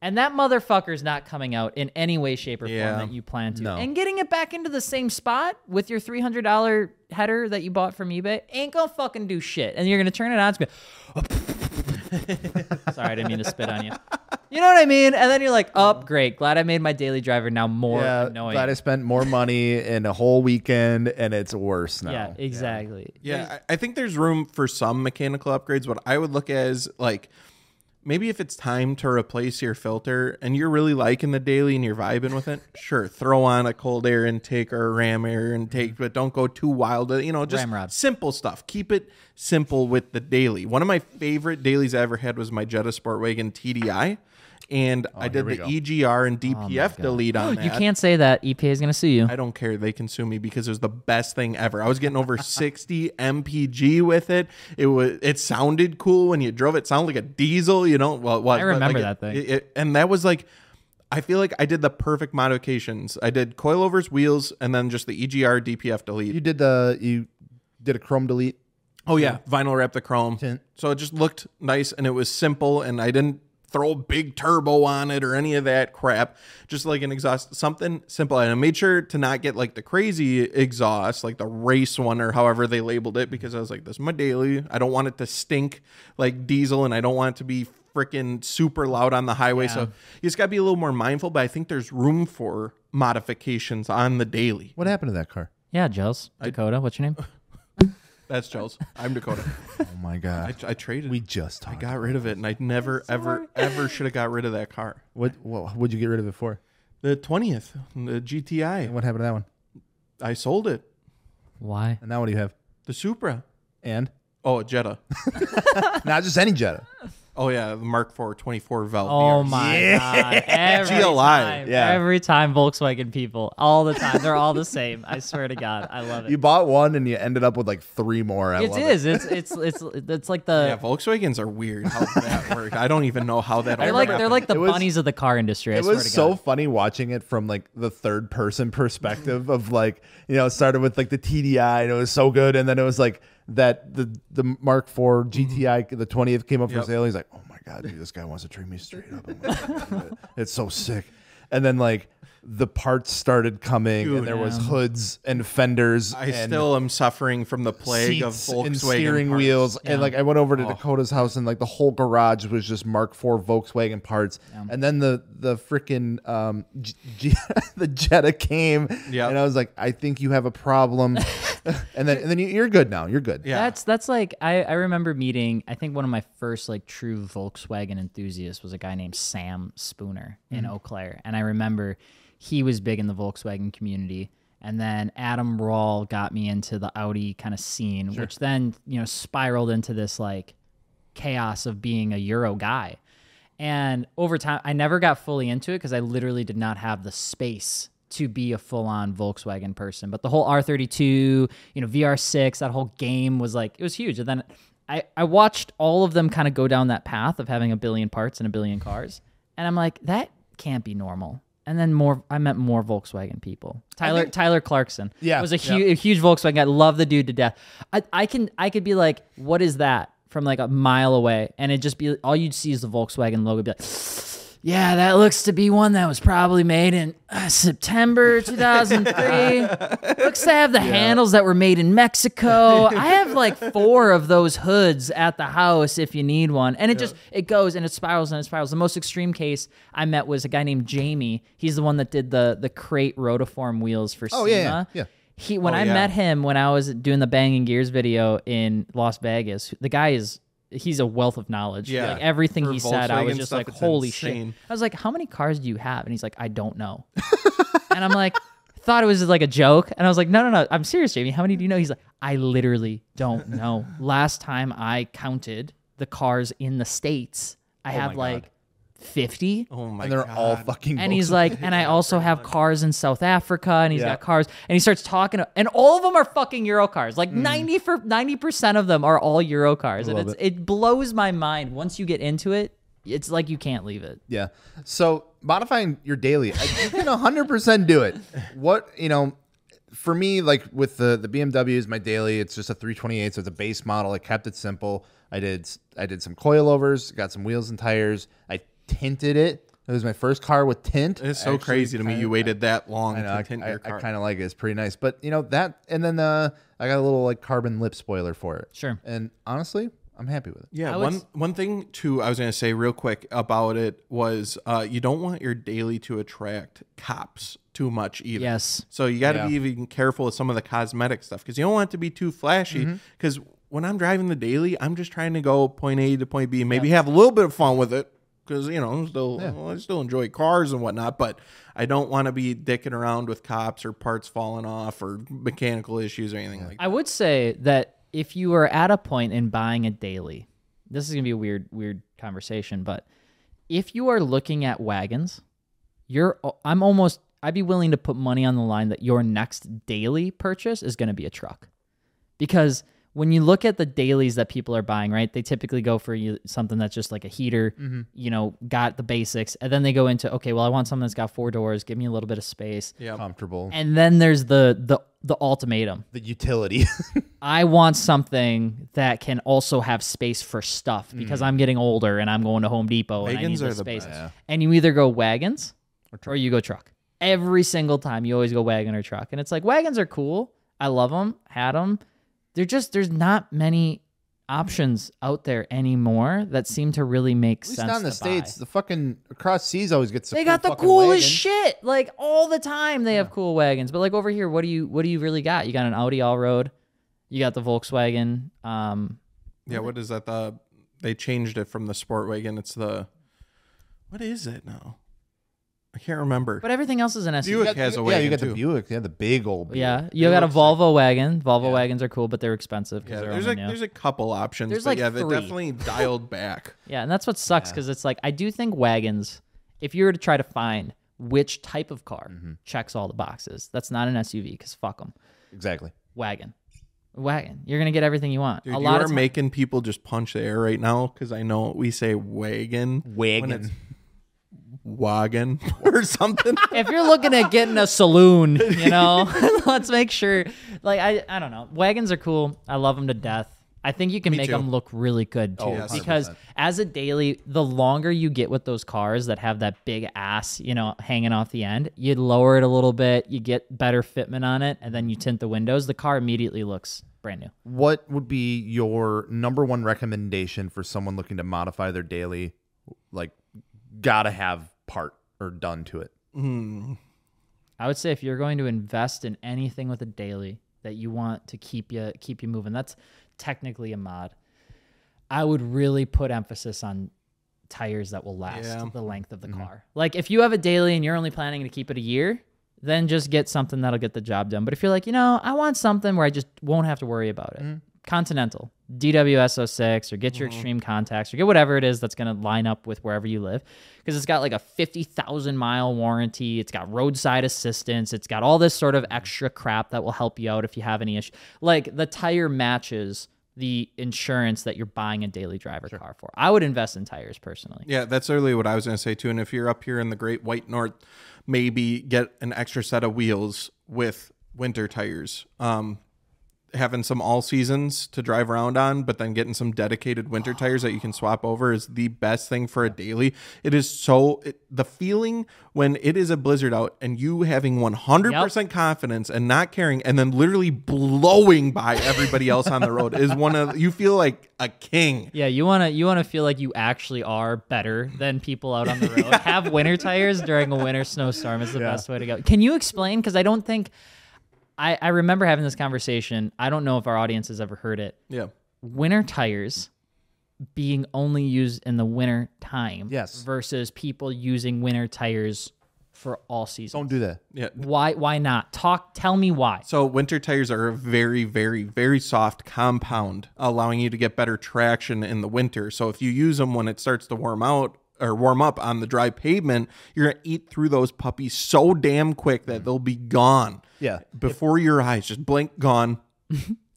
and that motherfucker's not coming out in any way, shape, or form that you plan to. No. And getting it back into the same spot with your $300 header that you bought from eBay ain't gonna fucking do shit. And you're gonna turn it on. It's gonna... Sorry, I didn't mean to spit on you. You know what I mean? And then you're like, oh, great. Glad I made my daily driver now more annoying. Glad I spent more money in a whole weekend, and it's worse now. Yeah, exactly. Yeah, I think there's room for some mechanical upgrades. What I would look at is, like, maybe if it's time to replace your filter and you're really liking the daily and you're vibing with it, sure, throw on a cold air intake or a ram air intake, but don't go too wild. You know, just simple stuff. Keep it simple with the daily. One of my favorite dailies I ever had was my Jetta Sportwagen TDI. And I did the EGR and DPF delete on that. You can't say that. EPA is going to sue you. I don't care. They can sue me because it was the best thing ever. I was getting over 60 MPG with it. It sounded cool when you drove it. It sounded like a diesel, you know. Well, I remember like that thing. And that was like, I feel like I did the perfect modifications. I did coilovers, wheels, and then just the EGR, DPF delete. You did a chrome delete? Oh, yeah. Vinyl wrap the chrome. Tint. So it just looked nice, and it was simple, and I didn't throw a big turbo on it or any of that crap. Just like an exhaust, something simple. And I made sure to not get like the crazy exhaust, like the race one or however they labeled it, because I was like, this is my daily. I don't want it to stink like diesel, and I don't want it to be freaking super loud on the highway. Yeah. So you just got to be a little more mindful, but I think there's room for modifications on the daily. What happened to that car? Yeah, Gels. Dakota, what's your name? That's Gels. I'm Dakota. Oh my God. I traded. We just talked. I got rid of it, and I never, ever, ever should have got rid of that car. What would you get rid of it for? The 20th, the GTI. And what happened to that one? I sold it. Why? And now what do you have? The Supra. And? Oh, a Jetta. Not just any Jetta. Oh, yeah, the Mark IV 24 valve. Oh, my God. Every time. Yeah. Every time, Volkswagen people. All the time. They're all the same. I swear to God. I love it. You bought one, and you ended up with, like, three more. It's like the... Yeah, Volkswagens are weird how that works. I don't even know how that all works. They're like the bunnies of the car industry, I swear to God. It was so funny watching it from, like, the third-person perspective of, like, you know, it started with, like, the TDI, and it was so good, and then it was, like... that the Mark IV GTI, the 20th, came up for sale. He's like, oh my God, dude, this guy wants to treat me straight up. Like, it's so sick. And then like the parts started coming, dude, and there was hoods and fenders. I still am suffering from the plague of Volkswagen and steering parts. Wheels. Yeah. And like I went over to Dakota's house, and like the whole garage was just Mark IV Volkswagen parts. Yeah. And then the freaking the Jetta came, and I was like, I think you have a problem. And then you're good now. You're good. Yeah. That's like I remember meeting. I think one of my first like true Volkswagen enthusiasts was a guy named Sam Spooner in Eau Claire, and I remember he was big in the Volkswagen community. And then Adam Rawl got me into the Audi kind of scene, which then spiraled into this like chaos of being a Euro guy. And over time, I never got fully into it because I literally did not have the space to be a full-on Volkswagen person. But the whole R32, VR6, that whole game was like, it was huge. And then I watched all of them kind of go down that path of having a billion parts and a billion cars. And I'm like, that can't be normal. And then I met more Volkswagen people. Tyler Clarkson. Yeah. Was a huge Volkswagen guy. I love the dude to death. I could be like, what is that? From like a mile away. And it'd just be, all you'd see is the Volkswagen logo. Be like, yeah, that looks to be one that was probably made in September 2003. Looks to have the handles that were made in Mexico. I have like 4 of those hoods at the house if you need one. And it just, it goes and it spirals and it spirals. The most extreme case I met was a guy named Jamie. He's the one that did the crate rotiform wheels for SEMA. Yeah. When I met him, when I was doing the Banging Gears video in Las Vegas, the guy is... he's a wealth of knowledge. Yeah. Like everything he said, I was just like, holy shit. I was like, how many cars do you have? And he's like, I don't know. And I'm like, thought it was just like a joke. And I was like, no. I'm serious, Jamie. How many do you know? He's like, I literally don't know. Last time I counted the cars in the States, I have like 50. Oh my God. And they're all fucking And he's like, and I also have cars in South Africa, and he's got cars, and he starts talking, and all of them are fucking Euro cars. Like 90% of them are all Euro cars. And it blows my mind. Once you get into it, it's like you can't leave it. Yeah. So modifying your daily, you can 100% do it. What, for me, like with the BMWs, my daily, it's just a 328. So it's a base model. I kept it simple. I did some coilovers, got some wheels and tires. I tinted it. It was my first car with tint. It's so crazy to me you waited that long to tint your car. I kind of like it. It's pretty nice. But that, and then I got a little like carbon lip spoiler for it. Sure. And honestly, I'm happy with it. Yeah. One thing too, I was going to say real quick about it was you don't want your daily to attract cops too much either. Yes. So you got to be even careful with some of the cosmetic stuff, because you don't want it to be too flashy, because when I'm driving the daily, I'm just trying to go point A to point B, maybe have a little bit of fun with it. Because, I still enjoy cars and whatnot, but I don't want to be dicking around with cops or parts falling off or mechanical issues or anything like that. I would say that if you are at a point in buying a daily, this is going to be a weird conversation, but if you are looking at wagons, I'd be willing to put money on the line that your next daily purchase is going to be a truck. Because... when you look at the dailies that people are buying, right, they typically go for something that's just like a heater, got the basics, and then they go into, okay, well, I want something that's got 4 doors, give me a little bit of space. Yeah, comfortable. And then there's the the ultimatum. The utility. I want something that can also have space for stuff because I'm getting older and I'm going to Home Depot and I need the space. And you either go wagons or you go truck. Every single time you always go wagon or truck. And it's like, wagons are cool. I love them. Had them. They're just, there's not many options out there anymore that seem to really make sense. At least in the States, the fucking across seas always gets the coolest shit. Like all the time they have cool wagons. But like over here, what do you really got? You got an Audi all-road. You got the Volkswagen. Yeah, what is that? They changed it from the Sportwagon. It's the, what is it now? I can't remember. But everything else is an SUV. Buick has a wagon. Yeah, you got the Buick. Yeah, the big old Buick. Yeah, you got a Volvo wagon. Volvo wagons are cool, but they're expensive. Yeah, there's a couple options. There's like three. They definitely dialed back. Yeah, and that's what sucks because it's like I do think wagons. If you were to try to find which type of car checks all the boxes, that's not an SUV because fuck them. Exactly. Wagon. You're gonna get everything you want. Dude, you are making people just punch the air right now because I know we say wagon. Wagon or something. If you're looking at getting a saloon, you know, let's make sure. Like I don't know. Wagons are cool. I love them to death. I think you can make them look really good too. Oh, because 100%. As a daily, the longer you get with those cars that have that big ass, you know, hanging off the end, you lower it a little bit, you get better fitment on it, and then you tint the windows, the car immediately looks brand new. What would be your number one recommendation for someone looking to modify their daily, like gotta have part or done to it? I would say if you're going to invest in anything with a daily that you want to keep you moving, that's technically a mod. I would really put emphasis on tires that will last the length of the car. Like if you have a daily and you're only planning to keep it a year, then just get something that'll get the job done. But if you're like, you know, I want something where I just won't have to worry about it, Continental, DWS06, or get your Extreme Contacts, or get whatever it is that's going to line up with wherever you live, because it's got like a 50,000 mile warranty. It's got roadside assistance. It's got all this sort of extra crap that will help you out if you have any issue. Like the tire matches the insurance that you're buying a daily driver car for. I would invest in tires personally. Yeah, that's really what I was going to say too. And if you're up here in the Great White North, maybe get an extra set of wheels with winter tires. Having some all seasons to drive around on, but then getting some dedicated winter tires that you can swap over is the best thing for a daily. It is so the feeling when it is a blizzard out and you having 100% confidence and not caring and then literally blowing by everybody else on the road is you feel like a king. Yeah, you want to feel like you actually are better than people out on the road. Have winter tires during a winter snowstorm is the best way to go. Can you explain, because I don't think I remember having this conversation. I don't know if our audience has ever heard it. Yeah. Winter tires being only used in the winter time. Yes. Versus people using winter tires for all seasons. Don't do that. Yeah. Why not? Tell me why. So winter tires are a very, very, very soft compound, allowing you to get better traction in the winter. So if you use them when it starts to warm out or warm up on the dry pavement, you're going to eat through those puppies so damn quick that they'll be gone. Yeah. Before your eyes, just blink, gone.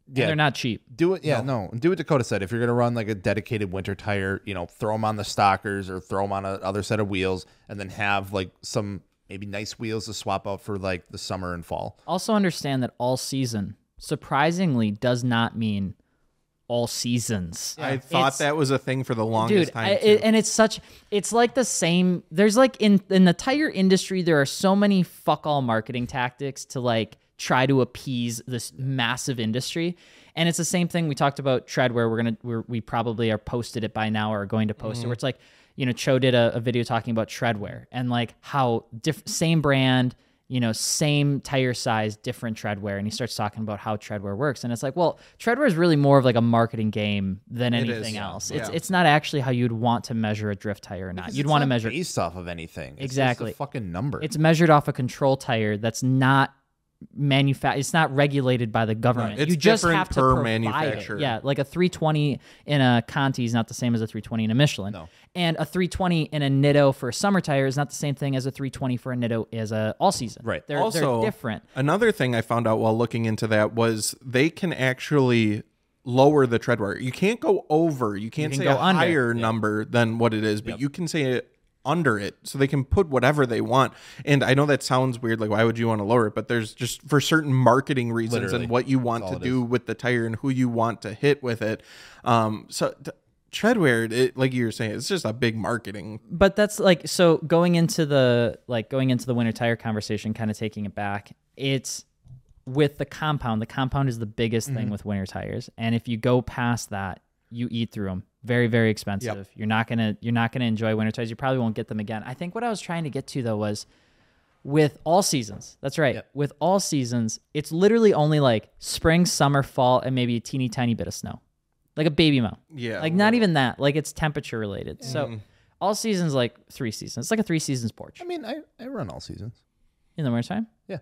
They're not cheap. Do it. Yeah, no. Do what Dakota said. If you're going to run like a dedicated winter tire, you know, throw them on the stockers or throw them on another set of wheels, and then have like some maybe nice wheels to swap out for like the summer and fall. Also understand that all season surprisingly does not mean all seasons. Yeah. I thought that was a thing for the longest time. Dude, and it's like the same. There's like in the tire industry, there are so many fuck all marketing tactics to like try to appease this massive industry. And it's the same thing we talked about treadwear. We probably are posted it by now or are going to post it, where it's like, you know, Cho did a video talking about treadwear and like how same brand, you know, same tire size, different treadwear. And he starts talking about how treadwear works. And it's like, well, treadwear is really more of like a marketing game than anything else. Yeah. It's not actually how you'd want to measure a drift tire or not. You'd want to measure based off of anything. Exactly. It's just a fucking number. It's measured off a control tire that's not manufactured. It's not regulated by the government. Right. You just have to provide it. Yeah, like a 320 in a Conti is not the same as a 320 in a Michelin. No. And a 320 in a Nitto for a summer tire is not the same thing as a 320 for a Nitto as a all season. Right. They're different. Another thing I found out while looking into that was they can actually lower the treadwear. You can't go over. You can't say a higher number than what it is, but you can say under it, so they can put whatever they want. And I know that sounds weird, like why would you want to lower it, but there's just for certain marketing reasons and what you want to do with the tire and who you want to hit with it. So treadwear, like you were saying, it's just a big marketing. But that's like, so going into the winter tire conversation, kind of taking it back, it's with the compound. The compound is the biggest thing with winter tires, and if you go past that, you eat through them. Very, very expensive. Yep. You're not gonna enjoy winter tires. You probably won't get them again. I think what I was trying to get to though was with all seasons. That's right. Yep. With all seasons, it's literally only like spring, summer, fall, and maybe a teeny tiny bit of snow. Like a baby mound. Yeah. Like not even that. Like it's temperature related. So all seasons, like 3 seasons. It's like a 3 seasons porch. I mean, I run all seasons. In the wintertime? Yeah.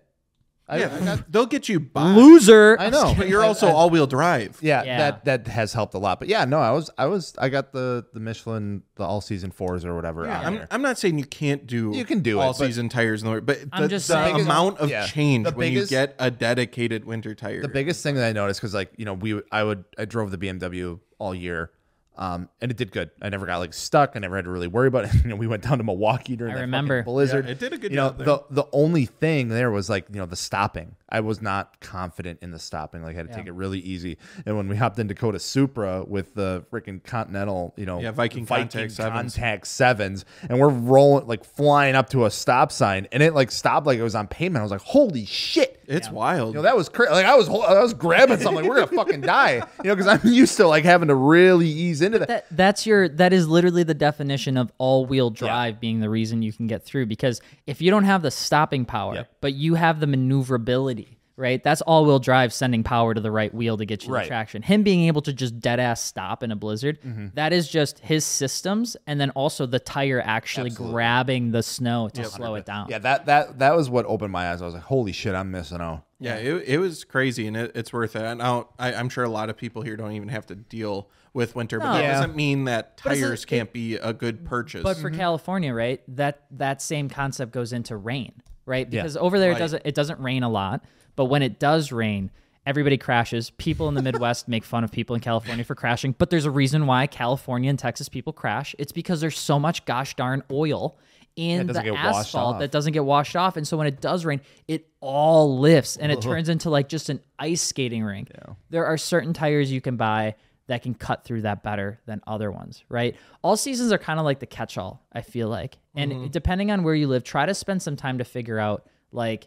They'll get you by. Loser. I know, but you're also all-wheel drive. Yeah, that has helped a lot. But yeah, no, I got the Michelin, the all-season 4s or whatever. Yeah, I'm not saying you can do all-season tires, but the amount of change when you get a dedicated winter tire. The biggest thing that I noticed, because like, you know, I drove the BMW all year. And it did good. I never got like stuck. I never had to really worry about it. You know, we went down to Milwaukee during that blizzard. Yeah, it did a good job. The only thing there was like, you know, the stopping. I was not confident in the stopping. Like I had to take it really easy. And when we hopped in Dakota Supra with the freaking Continental, you know, Viking Contact 7s, and we're rolling, like flying up to a stop sign, and it like stopped like it was on pavement. I was like, holy shit. It's wild. You know, that was crazy. Like I was grabbing something. Like, we're gonna fucking die. You know, because I'm used to like having to really ease into that. That is literally the definition of all-wheel drive being the reason you can get through. Because if you don't have the stopping power, but you have the maneuverability, right? That's all-wheel drive sending power to the right wheel to get you the traction. Him being able to just dead-ass stop in a blizzard, that is just his systems, and then also the tire actually grabbing the snow to slow it down. Yeah, that was what opened my eyes. I was like, holy shit, I'm missing out. Yeah, it was crazy, and it's worth it. And I'm sure a lot of people here don't even have to deal with winter, but that doesn't mean that tires can't be a good purchase. But for California, right, that same concept goes into rain, right? Because over there it doesn't rain a lot. But when it does rain, everybody crashes. People in the Midwest make fun of people in California for crashing. But there's a reason why California and Texas people crash. It's because there's so much gosh darn oil in the asphalt that doesn't get washed off. And so when it does rain, it all lifts and it turns into like just an ice skating rink. Yeah. There are certain tires you can buy that can cut through that better than other ones, right? All seasons are kind of like the catch-all, I feel like. And depending on where you live, try to spend some time to figure out like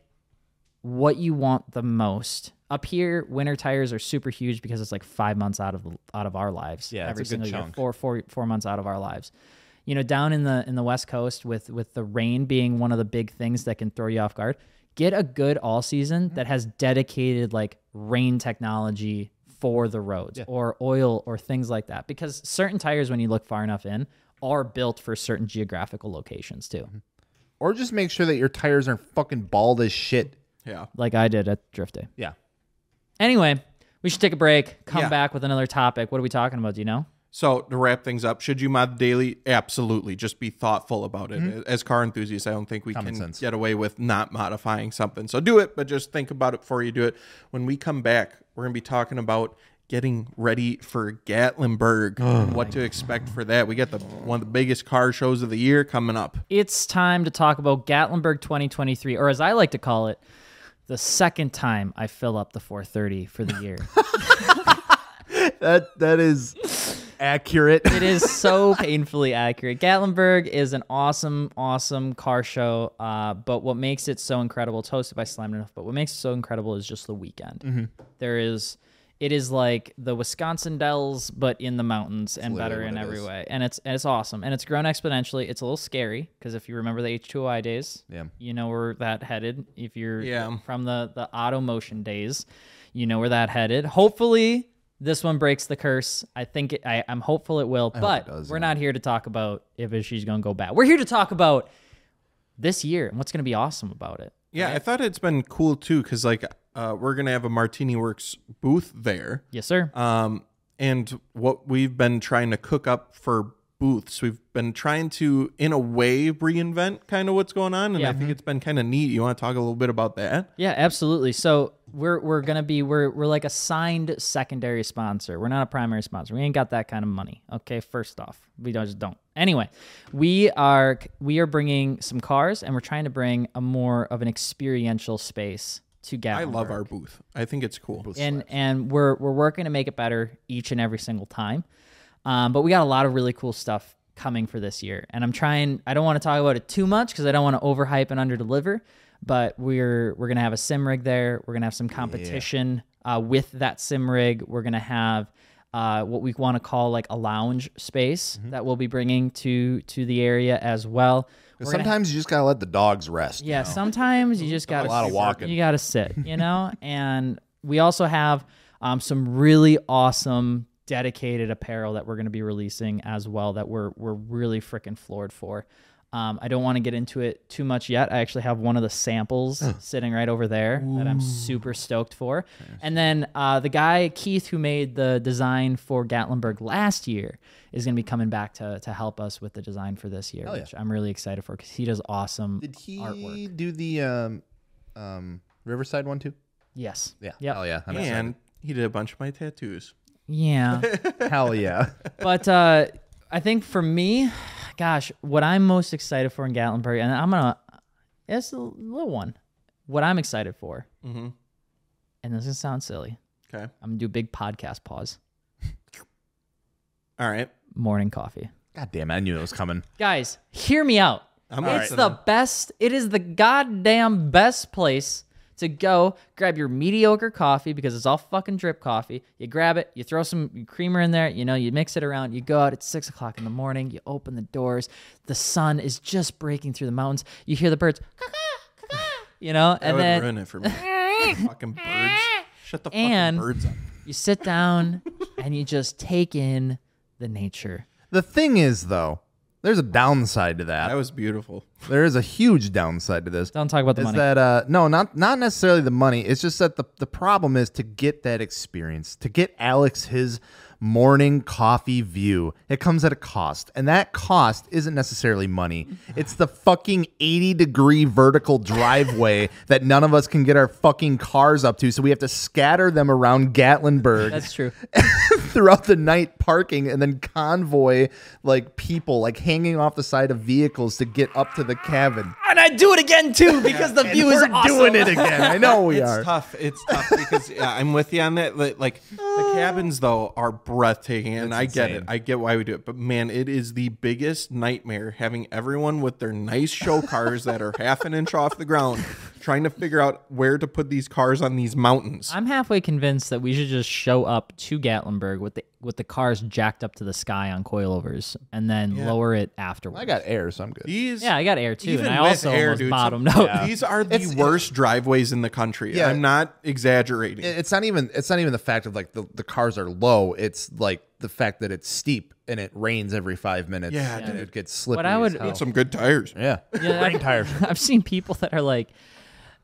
what you want the most. Up here, winter tires are super huge because it's like 5 months out of our lives. Yeah, every single year, 4 months out of our lives. You know, down in the West Coast with the rain being one of the big things that can throw you off guard, get a good all season that has dedicated like rain technology for the roads or oil or things like that, because certain tires, when you look far enough in, are built for certain geographical locations too. Or just make sure that your tires aren't fucking bald as shit. Yeah. Like I did at Drift Day. Yeah. Anyway, we should take a break, come back with another topic. What are we talking about? Do you know? So to wrap things up, should you mod daily? Absolutely. Just be thoughtful about it. As car enthusiasts, I don't think we can get away with not modifying something. So do it, but just think about it before you do it. When we come back, we're going to be talking about getting ready for Gatlinburg, what to expect for that. We got one of the biggest car shows of the year coming up. It's time to talk about Gatlinburg 2023, or as I like to call it, the second time I fill up the 430 for the year. That is accurate. It is so painfully accurate. Gatlinburg is an awesome, awesome car show, but what makes it so incredible, it's hosted by Slammed Enough, but what makes it so incredible is just the weekend. It is like the Wisconsin Dells, but in the mountains and better in every way. And it's awesome. And it's grown exponentially. It's a little scary because if you remember the H2OI days, you know where that headed. If you're from the auto motion days, you know where that headed. Hopefully this one breaks the curse. I think I'm hopeful it will. But we're not here to talk about if she's going to go bad. We're here to talk about this year and what's going to be awesome about it. Yeah, right? I thought it's been cool too because like we're going to have a Martini Works booth there. Yes, sir. And what we've been trying to cook up for booths, we've been trying to, in a way, reinvent kind of what's going on. And I think it's been kind of neat. You want to talk a little bit about that? Yeah, absolutely. So we're going to be, we're like a signed secondary sponsor. We're not a primary sponsor. We ain't got that kind of money. Okay, first off, we just don't. Anyway, we are bringing some cars, and we're trying to bring a more of an experiential space to Gatlinburg. I love our booth. I think it's cool. And we're working to make it better each and every single time. But we got a lot of really cool stuff coming for this year, and I don't want to talk about it too much because I don't want to overhype and underdeliver. But we're gonna have a sim rig there. We're gonna have some competition with that sim rig. We're gonna have what we want to call like a lounge space that we'll be bringing to the area as well. Sometimes you just gotta let the dogs rest. Yeah, you know? Sometimes you just gotta you gotta sit, you know. And we also have some really awesome dedicated apparel that we're going to be releasing as well that we're really freaking floored for. I don't want to get into it too much yet. I actually have one of the samples sitting right over there that I'm super stoked for. Nice. And then the guy, Keith, who made the design for Gatlinburg last year is going to be coming back to help us with the design for this year, which I'm really excited for because he does awesome artwork. Did he do the Riverside one too? Yes. Yeah. Yep. Hell yeah. And he did a bunch of my tattoos. Yeah. Hell yeah. But I think for me, gosh, what I'm most excited for in Gatlinburg, and it's a little one. What I'm excited for, and this is going to sound silly. Okay. I'm going to do a big podcast pause. All right. Morning coffee. God damn, I knew it was coming. Guys, hear me out. It is the goddamn best place to go grab your mediocre coffee because it's all fucking drip coffee. You grab it, you throw some creamer in there, you know, you mix it around, you go out at 6 o'clock in the morning, you open the doors, the sun is just breaking through the mountains, you hear the birds, you know, and then ruin it for me. Fucking birds. Shut the fucking birds up. You sit down and you just take in the nature. The thing is though, there's a downside to that. That was beautiful. There is a huge downside to this. Don't talk about the money. No, not necessarily the money. It's just that the problem is to get that experience, to get Alex his morning coffee view, it comes at a cost. And that cost isn't necessarily money. It's the fucking 80-degree vertical driveway that none of us can get our fucking cars up to, so we have to scatter them around Gatlinburg. That's true. Throughout the night parking and then convoy like people like hanging off the side of vehicles to get up to the cabin. And I do it again too because the view is awesome. Doing it again. I know it's tough. It's tough because I'm with you on that. Like the cabins though are breathtaking, and I get it. I get why we do it, but man, it is the biggest nightmare having everyone with their nice show cars that are half an inch off the ground trying to figure out where to put these cars on these mountains. I'm halfway convinced that we should just show up to Gatlinburg with the cars jacked up to the sky on coilovers and then lower it afterwards. Well, I got air, so I'm good. I got air too, and I also almost bottomed out. Yeah. These are the worst driveways in the country. Yeah, I'm not exaggerating. It's not even the fact of like the cars are low. It's like the fact that it's steep and it rains every 5 minutes. Yeah, and it gets slippery. But I would need some good tires. Yeah, rain tires. I've seen people that are like,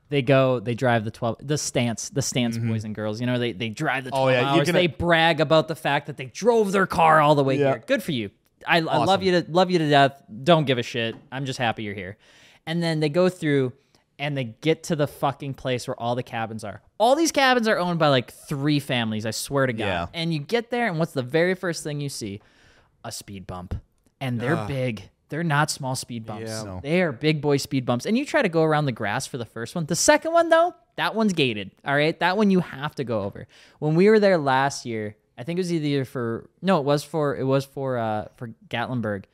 they drive the 12, the stance boys and girls, you know, they drive the 12 hours. They brag about the fact that they drove their car all the way here. Good for you. I love you to death. Don't give a shit. I'm just happy you're here. And then they go through and they get to the fucking place where all the cabins are. All these cabins are owned by like 3 families. I swear to God. Yeah. And you get there and what's the very first thing you see? A speed bump. And they're big. They're not small speed bumps. Yeah. No. They are big boy speed bumps. And you try to go around the grass for the first one. The second one, though, that one's gated. All right? That one you have to go over. When we were there last year, I think it was for Gatlinburg.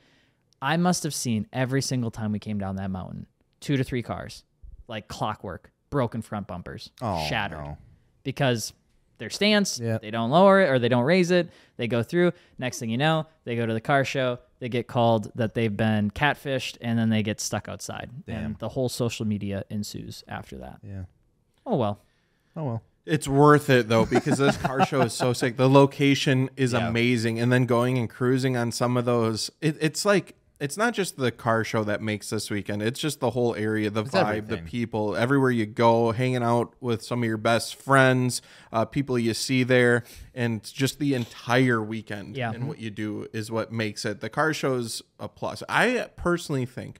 I must have seen every single time we came down that mountain, 2 to 3 cars, like clockwork, broken front bumpers, shattered. No. Because their stance, they don't lower it or they don't raise it. They go through. Next thing you know, they go to the car show. They get called that they've been catfished, and then they get stuck outside. Damn. And the whole social media ensues after that. Yeah. Oh well. It's worth it though because this car show is so sick. The location is amazing, and then going and cruising on some of those. It's like. It's not just the car show that makes this weekend. It's just the whole area, the vibe, everything. The people, everywhere you go, hanging out with some of your best friends, people you see there, and just the entire weekend and what you do is what makes it. The car show's a plus. I personally think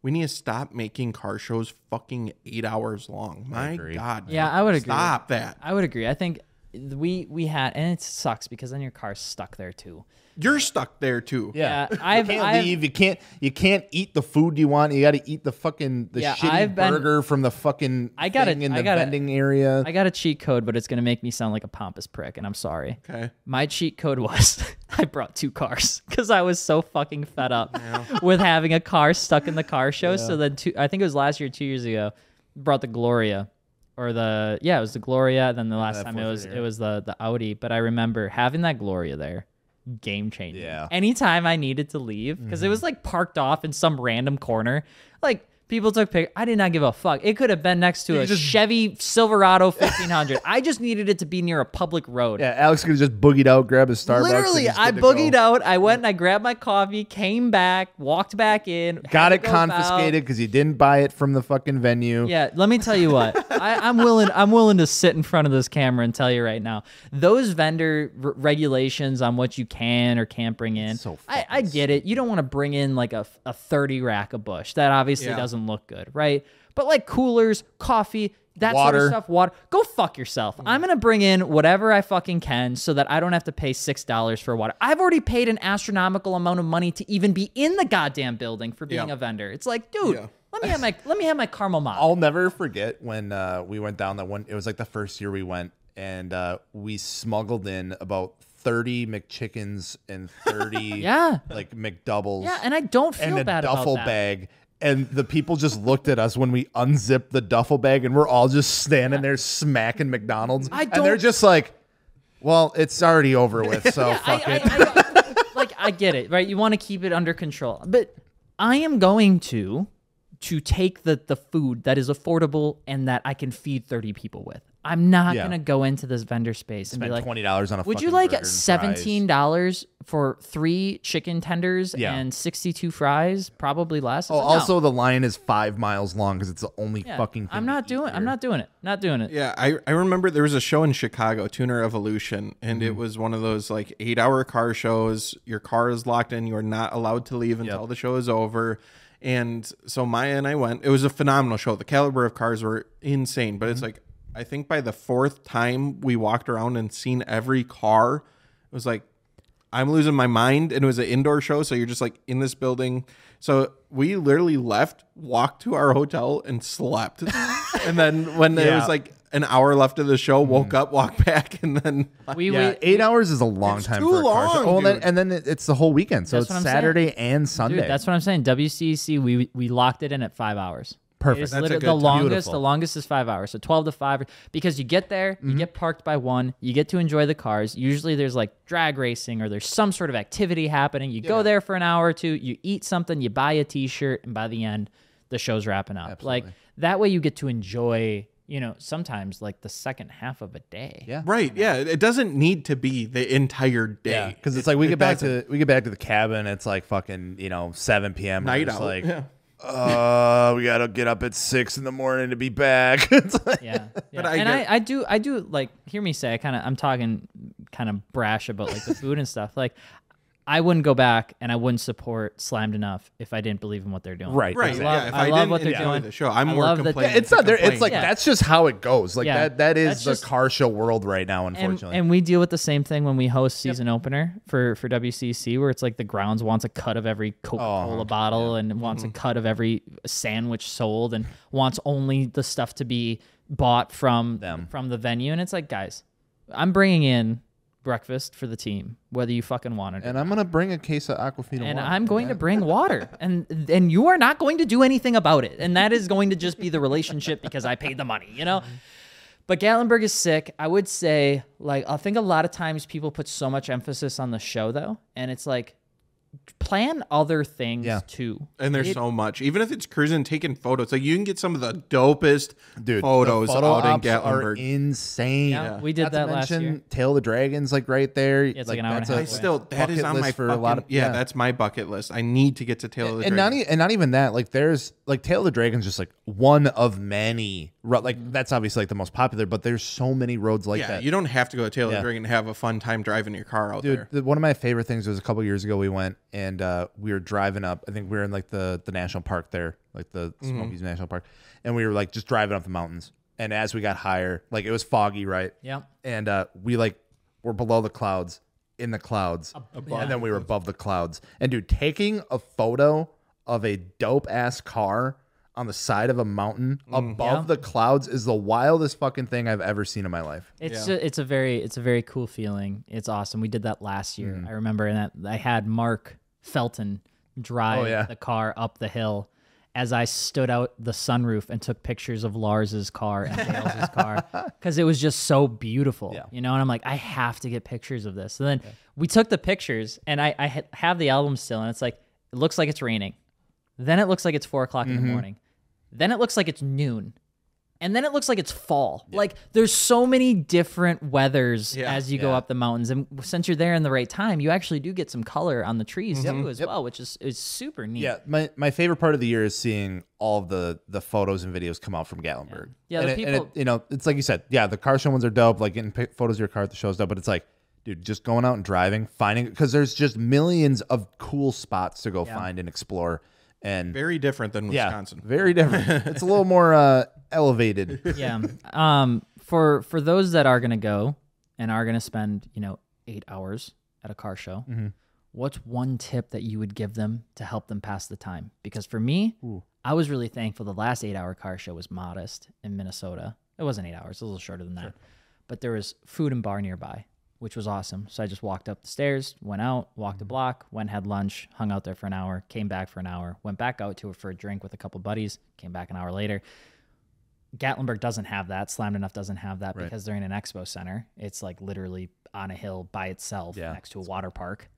we need to stop making car shows fucking 8 hours long. My God. Yeah, I would agree. Stop that. I would agree. I think we had, and it sucks because then your car's stuck there too. You're stuck there too. Yeah, you can't leave. You can't eat the food you want. You got to eat the fucking shitty burger from the fucking vending area. I got a cheat code, but it's gonna make me sound like a pompous prick, and I'm sorry. Okay. My cheat code was I brought two cars because I was so fucking fed up with having a car stuck in the car show. Yeah. So then I think it was last year, 2 years ago, brought the Gloria. Or the, yeah, it was the Gloria. Then the last time it was the Audi. But I remember having that Gloria there, game changing. Yeah. Anytime I needed to leave, because it was like parked off in some random corner. Like people took pictures. I did not give a fuck. It could have been next to a Chevy Silverado 1500. I just needed it to be near a public road. Yeah, Alex could have just boogied out, grabbed a Starbucks. Literally, I boogied out. I went and I grabbed my coffee, came back, walked back in. Got it confiscated because you didn't buy it from the fucking venue. Yeah, let me tell you what. I'm willing to sit in front of this camera and tell you right now. Those vendor regulations on what you can or can't bring in. So I get it. You don't want to bring in like a 30 rack of Busch. That obviously doesn't look good, right? But like coolers, coffee, that sort of stuff, water, go fuck yourself. I'm going to bring in whatever I fucking can so that I don't have to pay $6 for water. I've already paid an astronomical amount of money to even be in the goddamn building for being a vendor. It's like, dude, let me have my caramel mop. I'll never forget when we went down that one. It was like the first year we went, and we smuggled in about 30 McChickens and 30 like McDoubles. Yeah, and I don't feel bad about that. And a duffel bag. And the people just looked at us when we unzipped the duffel bag, and we're all just standing there smacking McDonald's. And they're just like, well, it's already over with, so fuck it. I get it, right? You want to keep it under control. But I am going to take the food that is affordable and that I can feed 30 people with. I'm not going to go into this vendor space and spend be like, $20 on a would you like $17 for 3 chicken tenders and 62 fries? Probably less. Oh, like, also the line is 5 miles long because it's the only fucking thing. I'm not doing it. Not doing it. Yeah, I remember there was a show in Chicago, Tuner Evolution, and it was one of those like 8-hour car shows. Your car is locked in. You are not allowed to leave until the show is over. And so Maya and I went. It was a phenomenal show. The caliber of cars were insane, but it's like, I think by the 4th time we walked around and seen every car, it was like, I'm losing my mind. And it was an indoor show, so you're just like in this building. So we literally left, walked to our hotel, and slept. And then when it was like an hour left of the show, woke up, walked back, and then... We 8 hours is a long time for a car show. And then it's the whole weekend, so it's Saturday and Sunday. Dude, that's what I'm saying. WCC, we locked it in at 5 hours. Perfect. That's the longest is 5 hours. So 12 to 5, because you get there, you get parked by 1, you get to enjoy the cars. Usually there's like drag racing or there's some sort of activity happening. You go there for an hour or 2, you eat something, you buy a t-shirt, and by the end, the show's wrapping up. Absolutely. Like that way you get to enjoy, you know, sometimes like the second half of a day. Yeah. Right. Yeah. It doesn't need to be the entire day. Because it's like we get back to the cabin, it's like fucking, you know, 7 PM night out. Like, we gotta get up at 6 in the morning to be back. But I do like, hear me say, I'm talking kind of brash about like the food and stuff. Like, I wouldn't go back and I wouldn't support Slammed Enough if I didn't believe in what they're doing. Right, right. I love what they're doing. It's like that's just how it goes. Like that is the car show world right now, unfortunately. And we deal with the same thing when we host season opener for WCC, where it's like the grounds wants a cut of every Coca-Cola bottle and wants a cut of every sandwich sold and wants only the stuff to be bought from the venue. And it's like, guys, I'm bringing in breakfast for the team, whether you fucking want it or not. And I'm gonna bring a case of Aquafina and water. I'm going to bring water, and you are not going to do anything about it, and that is going to just be the relationship because I paid the money, you know. But Gatlinburg is sick. I would say, like, I think a lot of times people put so much emphasis on the show though, and it's like, plan other things too. And there's so much, even if it's cruising, taking photos, like you can get some of the dopest photos out in Gatlinburg. Insane. Yeah. We did that last year. Tale of the Dragons, like right there. Yeah, it's like an hour and a half. That is on my bucket list. Yeah, that's my bucket list. I need to get to Tale of the Dragons. And not even that. Like there's like Tale of the Dragons, just like one of many. Like that's obviously like the most popular, but there's so many roads like that. You don't have to go to Tale of the Dragon and have a fun time driving your car out there. One of my favorite things was a couple years ago we went. And we were driving up. I think we were in like the national park there, like the Smokies National Park. And we were like just driving up the mountains. And as we got higher, like it was foggy, right? Yeah. And we like were below the clouds, in the clouds, and then we were above the clouds. And dude, taking a photo of a dope ass car on the side of a mountain above the clouds is the wildest fucking thing I've ever seen in my life. It's a very cool feeling. It's awesome. We did that last year. I remember, and I had Mark Felton drive the car up the hill as I stood out the sunroof and took pictures of Lars's car and Gales' car, because it was just so beautiful, you know? And I'm like, I have to get pictures of this. So then we took the pictures, and I have the album still, and it's like, it looks like it's raining. Then it looks like it's 4 o'clock in the morning. Then it looks like it's noon. And then it looks like it's fall. Yeah. Like, there's so many different weathers as you go up the mountains. And since you're there in the right time, you actually do get some color on the trees too as well, which is super neat. Yeah, my favorite part of the year is seeing all of the photos and videos come out from Gatlinburg. Yeah, and people, you know, it's like you said, the car show ones are dope. Like, getting photos of your car at the show's dope. But it's like, dude, just going out and driving, finding, because there's just millions of cool spots to go find and explore. And very different than Wisconsin. Yeah, very different. It's a little more elevated. Yeah. For those that are going to go and are going to spend, you know, 8 hours at a car show, what's one tip that you would give them to help them pass the time? Because for me, I was really thankful the last 8-hour car show was modest in Minnesota. It wasn't 8 hours. It was a little shorter than that. Sure. But there was food and bar nearby, which was awesome. So I just walked up the stairs, went out, walked a block, went, had lunch, hung out there for an hour, came back for an hour, went back out to it for a drink with a couple buddies, came back an hour later. Gatlinburg doesn't have that. Slammed Enough doesn't have that because they're in an expo center. It's like literally on a hill by itself next to a water park.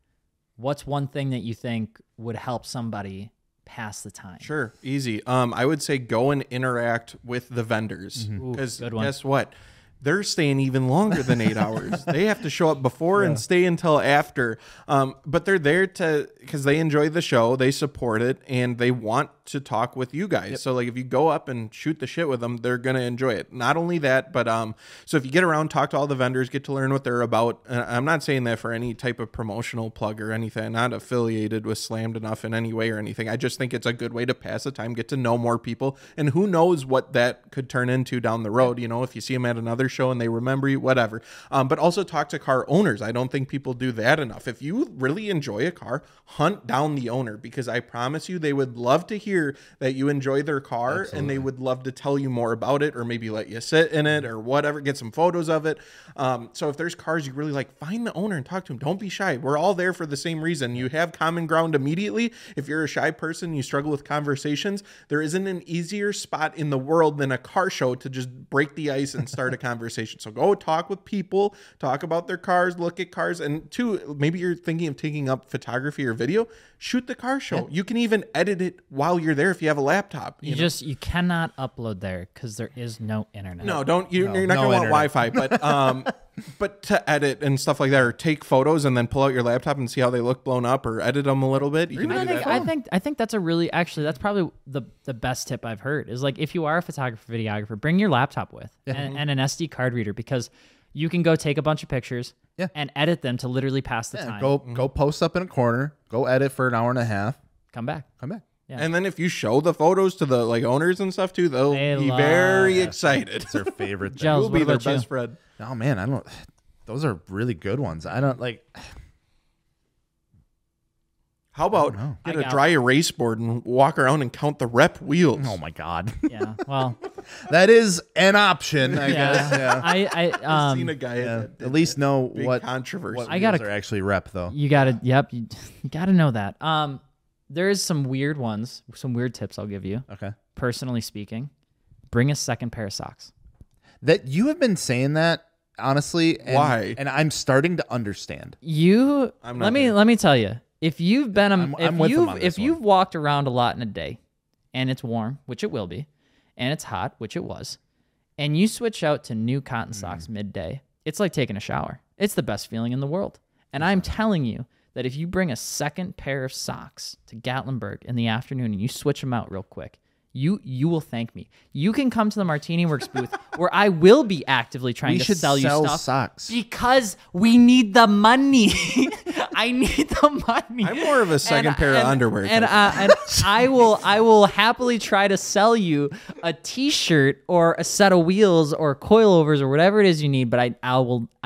What's one thing that you think would help somebody pass the time? Sure, easy. I would say go and interact with the vendors, because guess what? They're staying even longer than 8 hours. They have to show up before and stay until after. But they're there to, because they enjoy the show, they support it, and they want to talk with you guys. Yep. So like if you go up and shoot the shit with them, they're going to enjoy it. Not only that, but so if you get around, talk to all the vendors, get to learn what they're about. And I'm not saying that for any type of promotional plug or anything. I'm not affiliated with Slammed Enough in any way or anything. I just think it's a good way to pass the time, get to know more people, and who knows what that could turn into down the road. You know, if you see them at another show and they remember you, whatever. But also talk to car owners. I don't think people do that enough. If you really enjoy a car, hunt down the owner, because I promise you they would love to hear that you enjoy their car. Absolutely. And they would love to tell you more about it, or maybe let you sit in it or whatever, get some photos of it. So if there's cars you really like, find the owner and talk to him. Don't be shy. We're all there for the same reason. You have common ground immediately. If you're a shy person, you struggle with conversations, there isn't an easier spot in the world than a car show to just break the ice and start a conversation. So go talk with people, talk about their cars, look at cars. And two, maybe you're thinking of taking up photography or video, shoot the car show. You can even edit it while you're there if you have a laptop. You cannot upload there because there is no internet. No, don't. You're not going to want Wi-Fi, but but to edit and stuff like that, or take photos and then pull out your laptop and see how they look blown up, or edit them a little bit. I think that's a really, actually, that's probably the best tip I've heard, is like, if you are a photographer, videographer, bring your laptop with and an SD card reader, because you can go take a bunch of pictures and edit them to literally pass the time. Go post up in a corner, go edit for an hour and a half. Come back. Yeah. And then if you show the photos to the like owners and stuff too, they'll be very excited. It's their favorite. Gels, you'll be their best friend. Oh man, I don't. Those are really good ones. I don't like. How about get a dry erase board and walk around and count the rep wheels? Oh my god. Yeah. Well, that is an option, I guess. Yeah. I've seen a guy at least know what controversy. What wheels are actually rep though. You gotta. Yeah. Yep. You gotta know that. There is some weird ones, some weird tips I'll give you. Okay. Personally speaking, bring a second pair of socks. That you have been saying that, honestly. Why? And I'm starting to understand. Let me tell you. If you've been if you've walked around a lot in a day, and it's warm, which it will be, and it's hot, which it was, and you switch out to new cotton socks midday, it's like taking a shower. It's the best feeling in the world. And I'm telling you that if you bring a second pair of socks to Gatlinburg in the afternoon and you switch them out real quick, you will thank me. You can come to the Martini Works booth where I will be actively trying to sell you stuff. Socks. Because we need the money. I need the money. I'm more of a second pair of underwear. And I will happily try to sell you a T-shirt or a set of wheels or coilovers or whatever it is you need. But I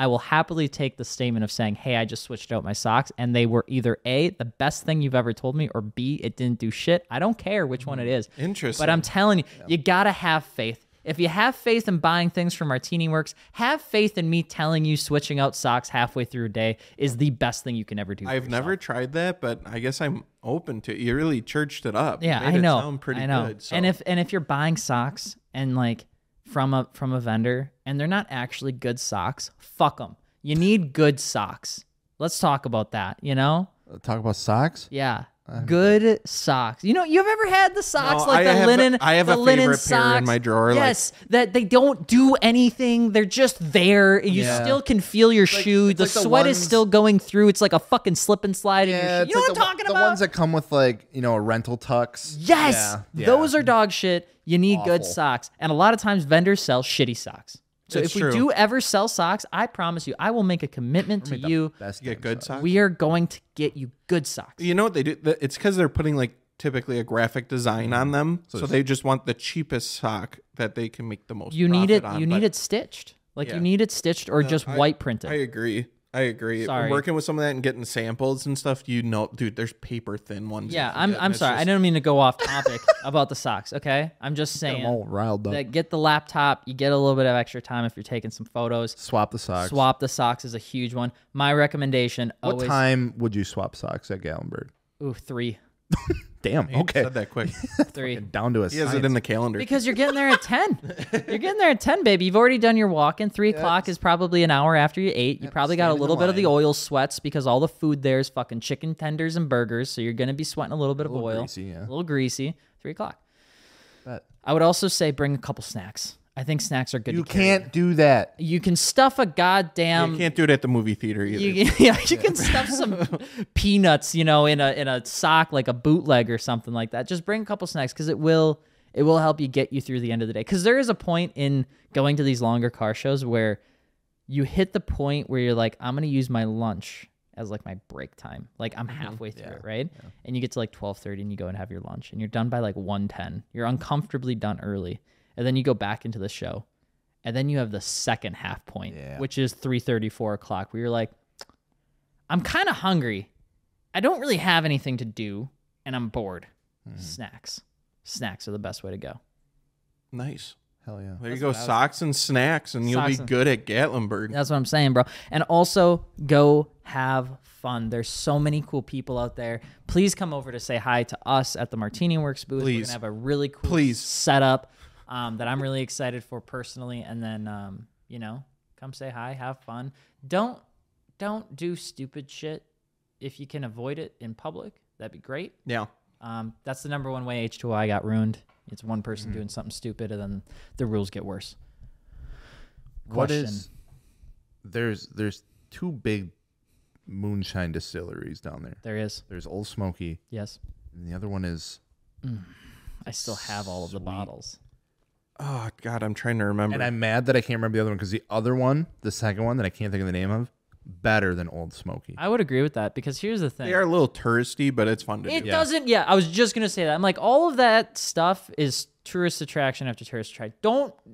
will happily take the statement of saying, hey, I just switched out my socks and they were either A, the best thing you've ever told me, or B, it didn't do shit. I don't care which one it is. Interesting. But I'm telling you, you gotta have faith. If you have faith in buying things from Martini Works, have faith in me telling you switching out socks halfway through a day is the best thing you can ever do. I've never tried that, but I guess I'm open to it. You really churched it up. Yeah, I know. It sound pretty good. So. And if you're buying socks and like from a vendor and they're not actually good socks, fuck them. You need good socks. Let's talk about that. You know. Talk about socks. Yeah. Good socks. You know, you've ever had the socks I have a favorite linen pair in my drawer. Yes, like, that they don't do anything. They're just there. You still can feel your shoe. The sweat is still going through. It's like a fucking slip and slide in your shoe. You know what I'm talking about? The ones that come with like, you know, a rental tux. Yes. Yeah. Those are dog shit. You need good socks. And a lot of times vendors sell shitty socks. So it's if we do ever sell socks, I promise you, I will make a commitment to you. Get good socks. We are going to get you good socks. You know what they do? It's because they're putting like typically a graphic design on them, so they just want the cheapest sock that they can make the most. You need it stitched. Like you need it stitched or just white printed. I agree. Sorry. Working with some of that and getting samples and stuff, you know, dude, there's paper thin ones. Yeah, I'm sorry. I didn't mean to go off topic about the socks, okay? I'm just saying. Get them all riled up. That get the laptop. You get a little bit of extra time if you're taking some photos. Swap the socks. Swap the socks is a huge one. My recommendation always... What time would you swap socks at Gallenberg? Ooh, 3. Damn. Okay. Said that quick. 3. Down to a science. He has it in the calendar. Because you're getting there at 10. You're getting there at 10, baby. You've already done your walk, and 3 o'clock is probably an hour after you ate. You probably got a little bit of the oil sweats because all the food there is fucking chicken tenders and burgers, so you're going to be sweating a little bit of oil. Greasy, yeah. A little greasy. 3 o'clock. I would also say bring a couple snacks. I think snacks are good. You can't do that. You can stuff a goddamn. You can't do it at the movie theater either. You can stuff some peanuts, you know, in a sock like a bootleg or something like that. Just bring a couple snacks because it will help you get you through the end of the day. Because there is a point in going to these longer car shows where you hit the point where you're like, I'm gonna use my lunch as like my break time. Like I'm halfway through it, right? Yeah. And you get to like 12:30 and you go and have your lunch and you're done by like 1:10. You're uncomfortably done early. And then you go back into the show, and then you have the second half point, which is 3:30, 4 o'clock, where you're like, I'm kind of hungry. I don't really have anything to do, and I'm bored. Mm-hmm. Snacks. Snacks are the best way to go. Nice. Hell yeah. There you go. Socks and snacks, and you'll be good at Gatlinburg. That's what I'm saying, bro. And also, go have fun. There's so many cool people out there. Please come over to say hi to us at the Martini Works booth. Please. We're going to have a really cool setup. That I'm really excited for personally, and then you know, come say hi, have fun. Don't do stupid shit. If you can avoid it in public, that'd be great. Yeah. That's the number one way H2OI got ruined. It's one person doing something stupid, and then the rules get worse. There's two big moonshine distilleries down there. There is. There's Old Smoky. Yes. And the other one is. I still have all of the bottles. Oh, God, I'm trying to remember. And I'm mad that I can't remember the other one because the other one, the second one that I can't think of the name of, better than Old Smoky. I would agree with that because here's the thing. They are a little touristy, but it's fun to do. It doesn't, I was just going to say that. I'm like, all of that stuff is tourist attraction after tourist attraction.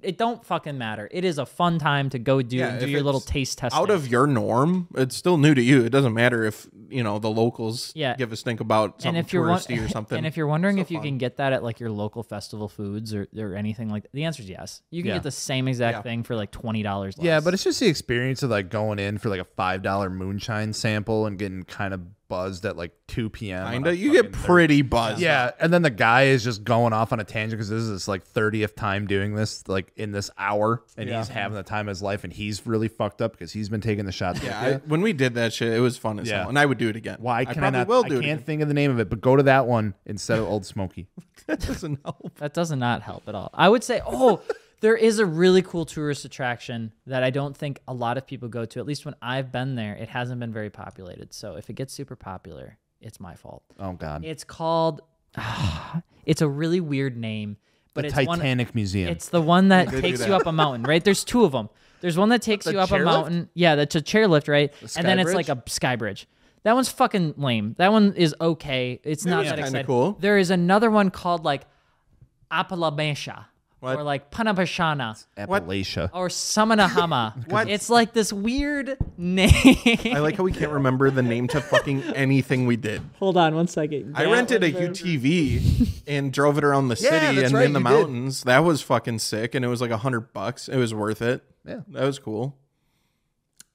It don't fucking matter. It is a fun time to go do your little taste test. Out of your norm, it's still new to you. It doesn't matter if, you know, the locals give a stink about something touristy or something. And if you're wondering if you can get that at like your local festival foods or anything like that, the answer is yes. You can get the same exact thing for like $20 less. Yeah, but it's just the experience of like going in for like a $5 moonshine sample and getting kind of buzzed at like 2 p.m. Kinda, you get pretty buzzed. Yeah, and then the guy is just going off on a tangent because this is his like 30th time doing this, like in this hour, and he's having the time of his life, and he's really fucked up because he's been taking the shots. Yeah, when we did that shit, it was fun as hell, and I would do it again. Why can I not? I can't think of the name of it, but go to that one instead of Old Smoky. That doesn't help. That does not help at all. I would say, there is a really cool tourist attraction that I don't think a lot of people go to. At least when I've been there, it hasn't been very populated. So if it gets super popular, it's my fault. Oh, God. It's called... it's a really weird name. But the Titanic Museum. It's the one that takes you up a mountain, right? There's two of them. There's one that takes you up a mountain. Yeah, that's a chairlift, right? And then it's like a sky bridge. That one's fucking lame. That one is okay. It's not that exciting. Cool. There is another one called like Appalachia. Or like Panapashana. Appalachia. Or Samanahama. What? It's like this weird name. I like how we can't remember the name to fucking anything we did. Hold on one second. I rented a UTV and drove it around the city and in the mountains. That was fucking sick. And it was like $100. It was worth it. Yeah. That was cool.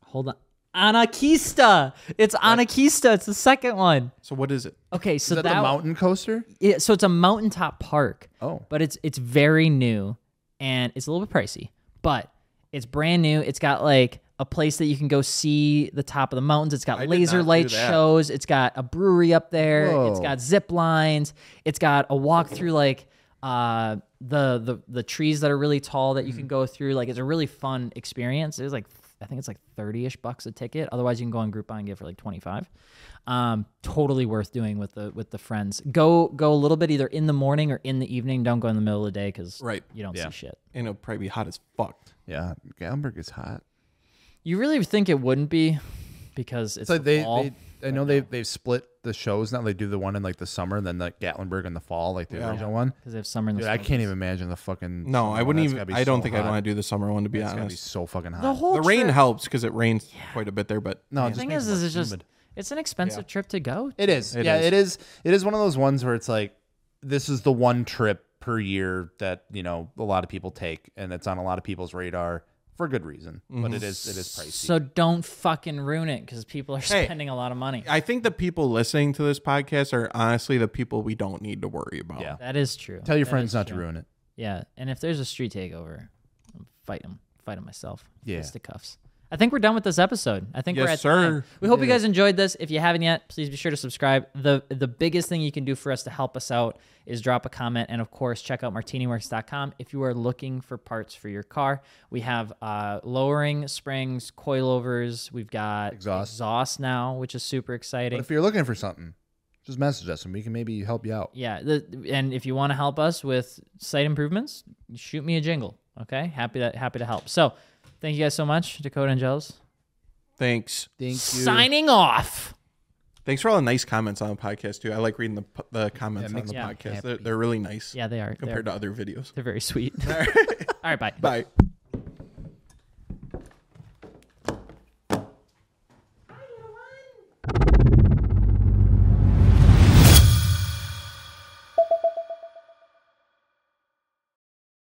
Hold on. Anarchista. It's Anarchista. It's the second one. So what is it? Okay, so is that the mountain coaster? Yeah, so it's a mountaintop park. Oh. But it's very new and it's a little bit pricey, but it's brand new. It's got like a place that you can go see the top of the mountains. It's got laser light shows. It's got a brewery up there. Whoa. It's got zip lines. It's got a walk through like the trees that are really tall that you can go through. Like it's a really fun experience. It was like I think it's like 30-ish bucks a ticket. Otherwise, you can go on Groupon and get it for like 25. Totally worth doing with the friends. Go a little bit either in the morning or in the evening. Don't go in the middle of the day because you don't see shit. And it'll probably be hot as fuck. Yeah, Gallenberg is hot. You really think it wouldn't be because it's like I know they've split the shows now. They do the one in like the summer and then like Gatlinburg in the fall, like the original one. Because they have summer in the fall. I can't even imagine the fucking. No, I wouldn't even. I don't think I'd want to do the summer one, to be honest. It's going to be so fucking hot. The rain helps because it rains quite a bit there, but no, the thing is it's just, it's an expensive trip to go. It is. Yeah, it is. It is one of those ones where it's like, this is the one trip per year that, you know, a lot of people take and it's on a lot of people's radar. For good reason, but it is pricey. So don't fucking ruin it because people are spending a lot of money. I think the people listening to this podcast are honestly the people we don't need to worry about. Yeah, that is true. Tell your friends not to ruin it. Yeah, and if there's a street takeover, fight them. Fight them myself. Yeah, fisticuffs. I think we're done with this episode. I think we're at the end. We hope you guys enjoyed this. If you haven't yet, please be sure to subscribe. The biggest thing you can do for us to help us out is drop a comment. And, of course, check out martiniworks.com if you are looking for parts for your car. We have lowering springs, coilovers. We've got exhaust now, which is super exciting. But if you're looking for something, just message us and we can maybe help you out. Yeah, and if you want to help us with site improvements, shoot me a jingle, okay? Happy to help. So, thank you guys so much, Dakota and Gels. Thanks. Thank you. Signing off. Thanks for all the nice comments on the podcast, too. I like reading the comments on the podcast. They're really nice. Yeah, they are. Compared to other videos. They're very sweet. All right, bye. Bye.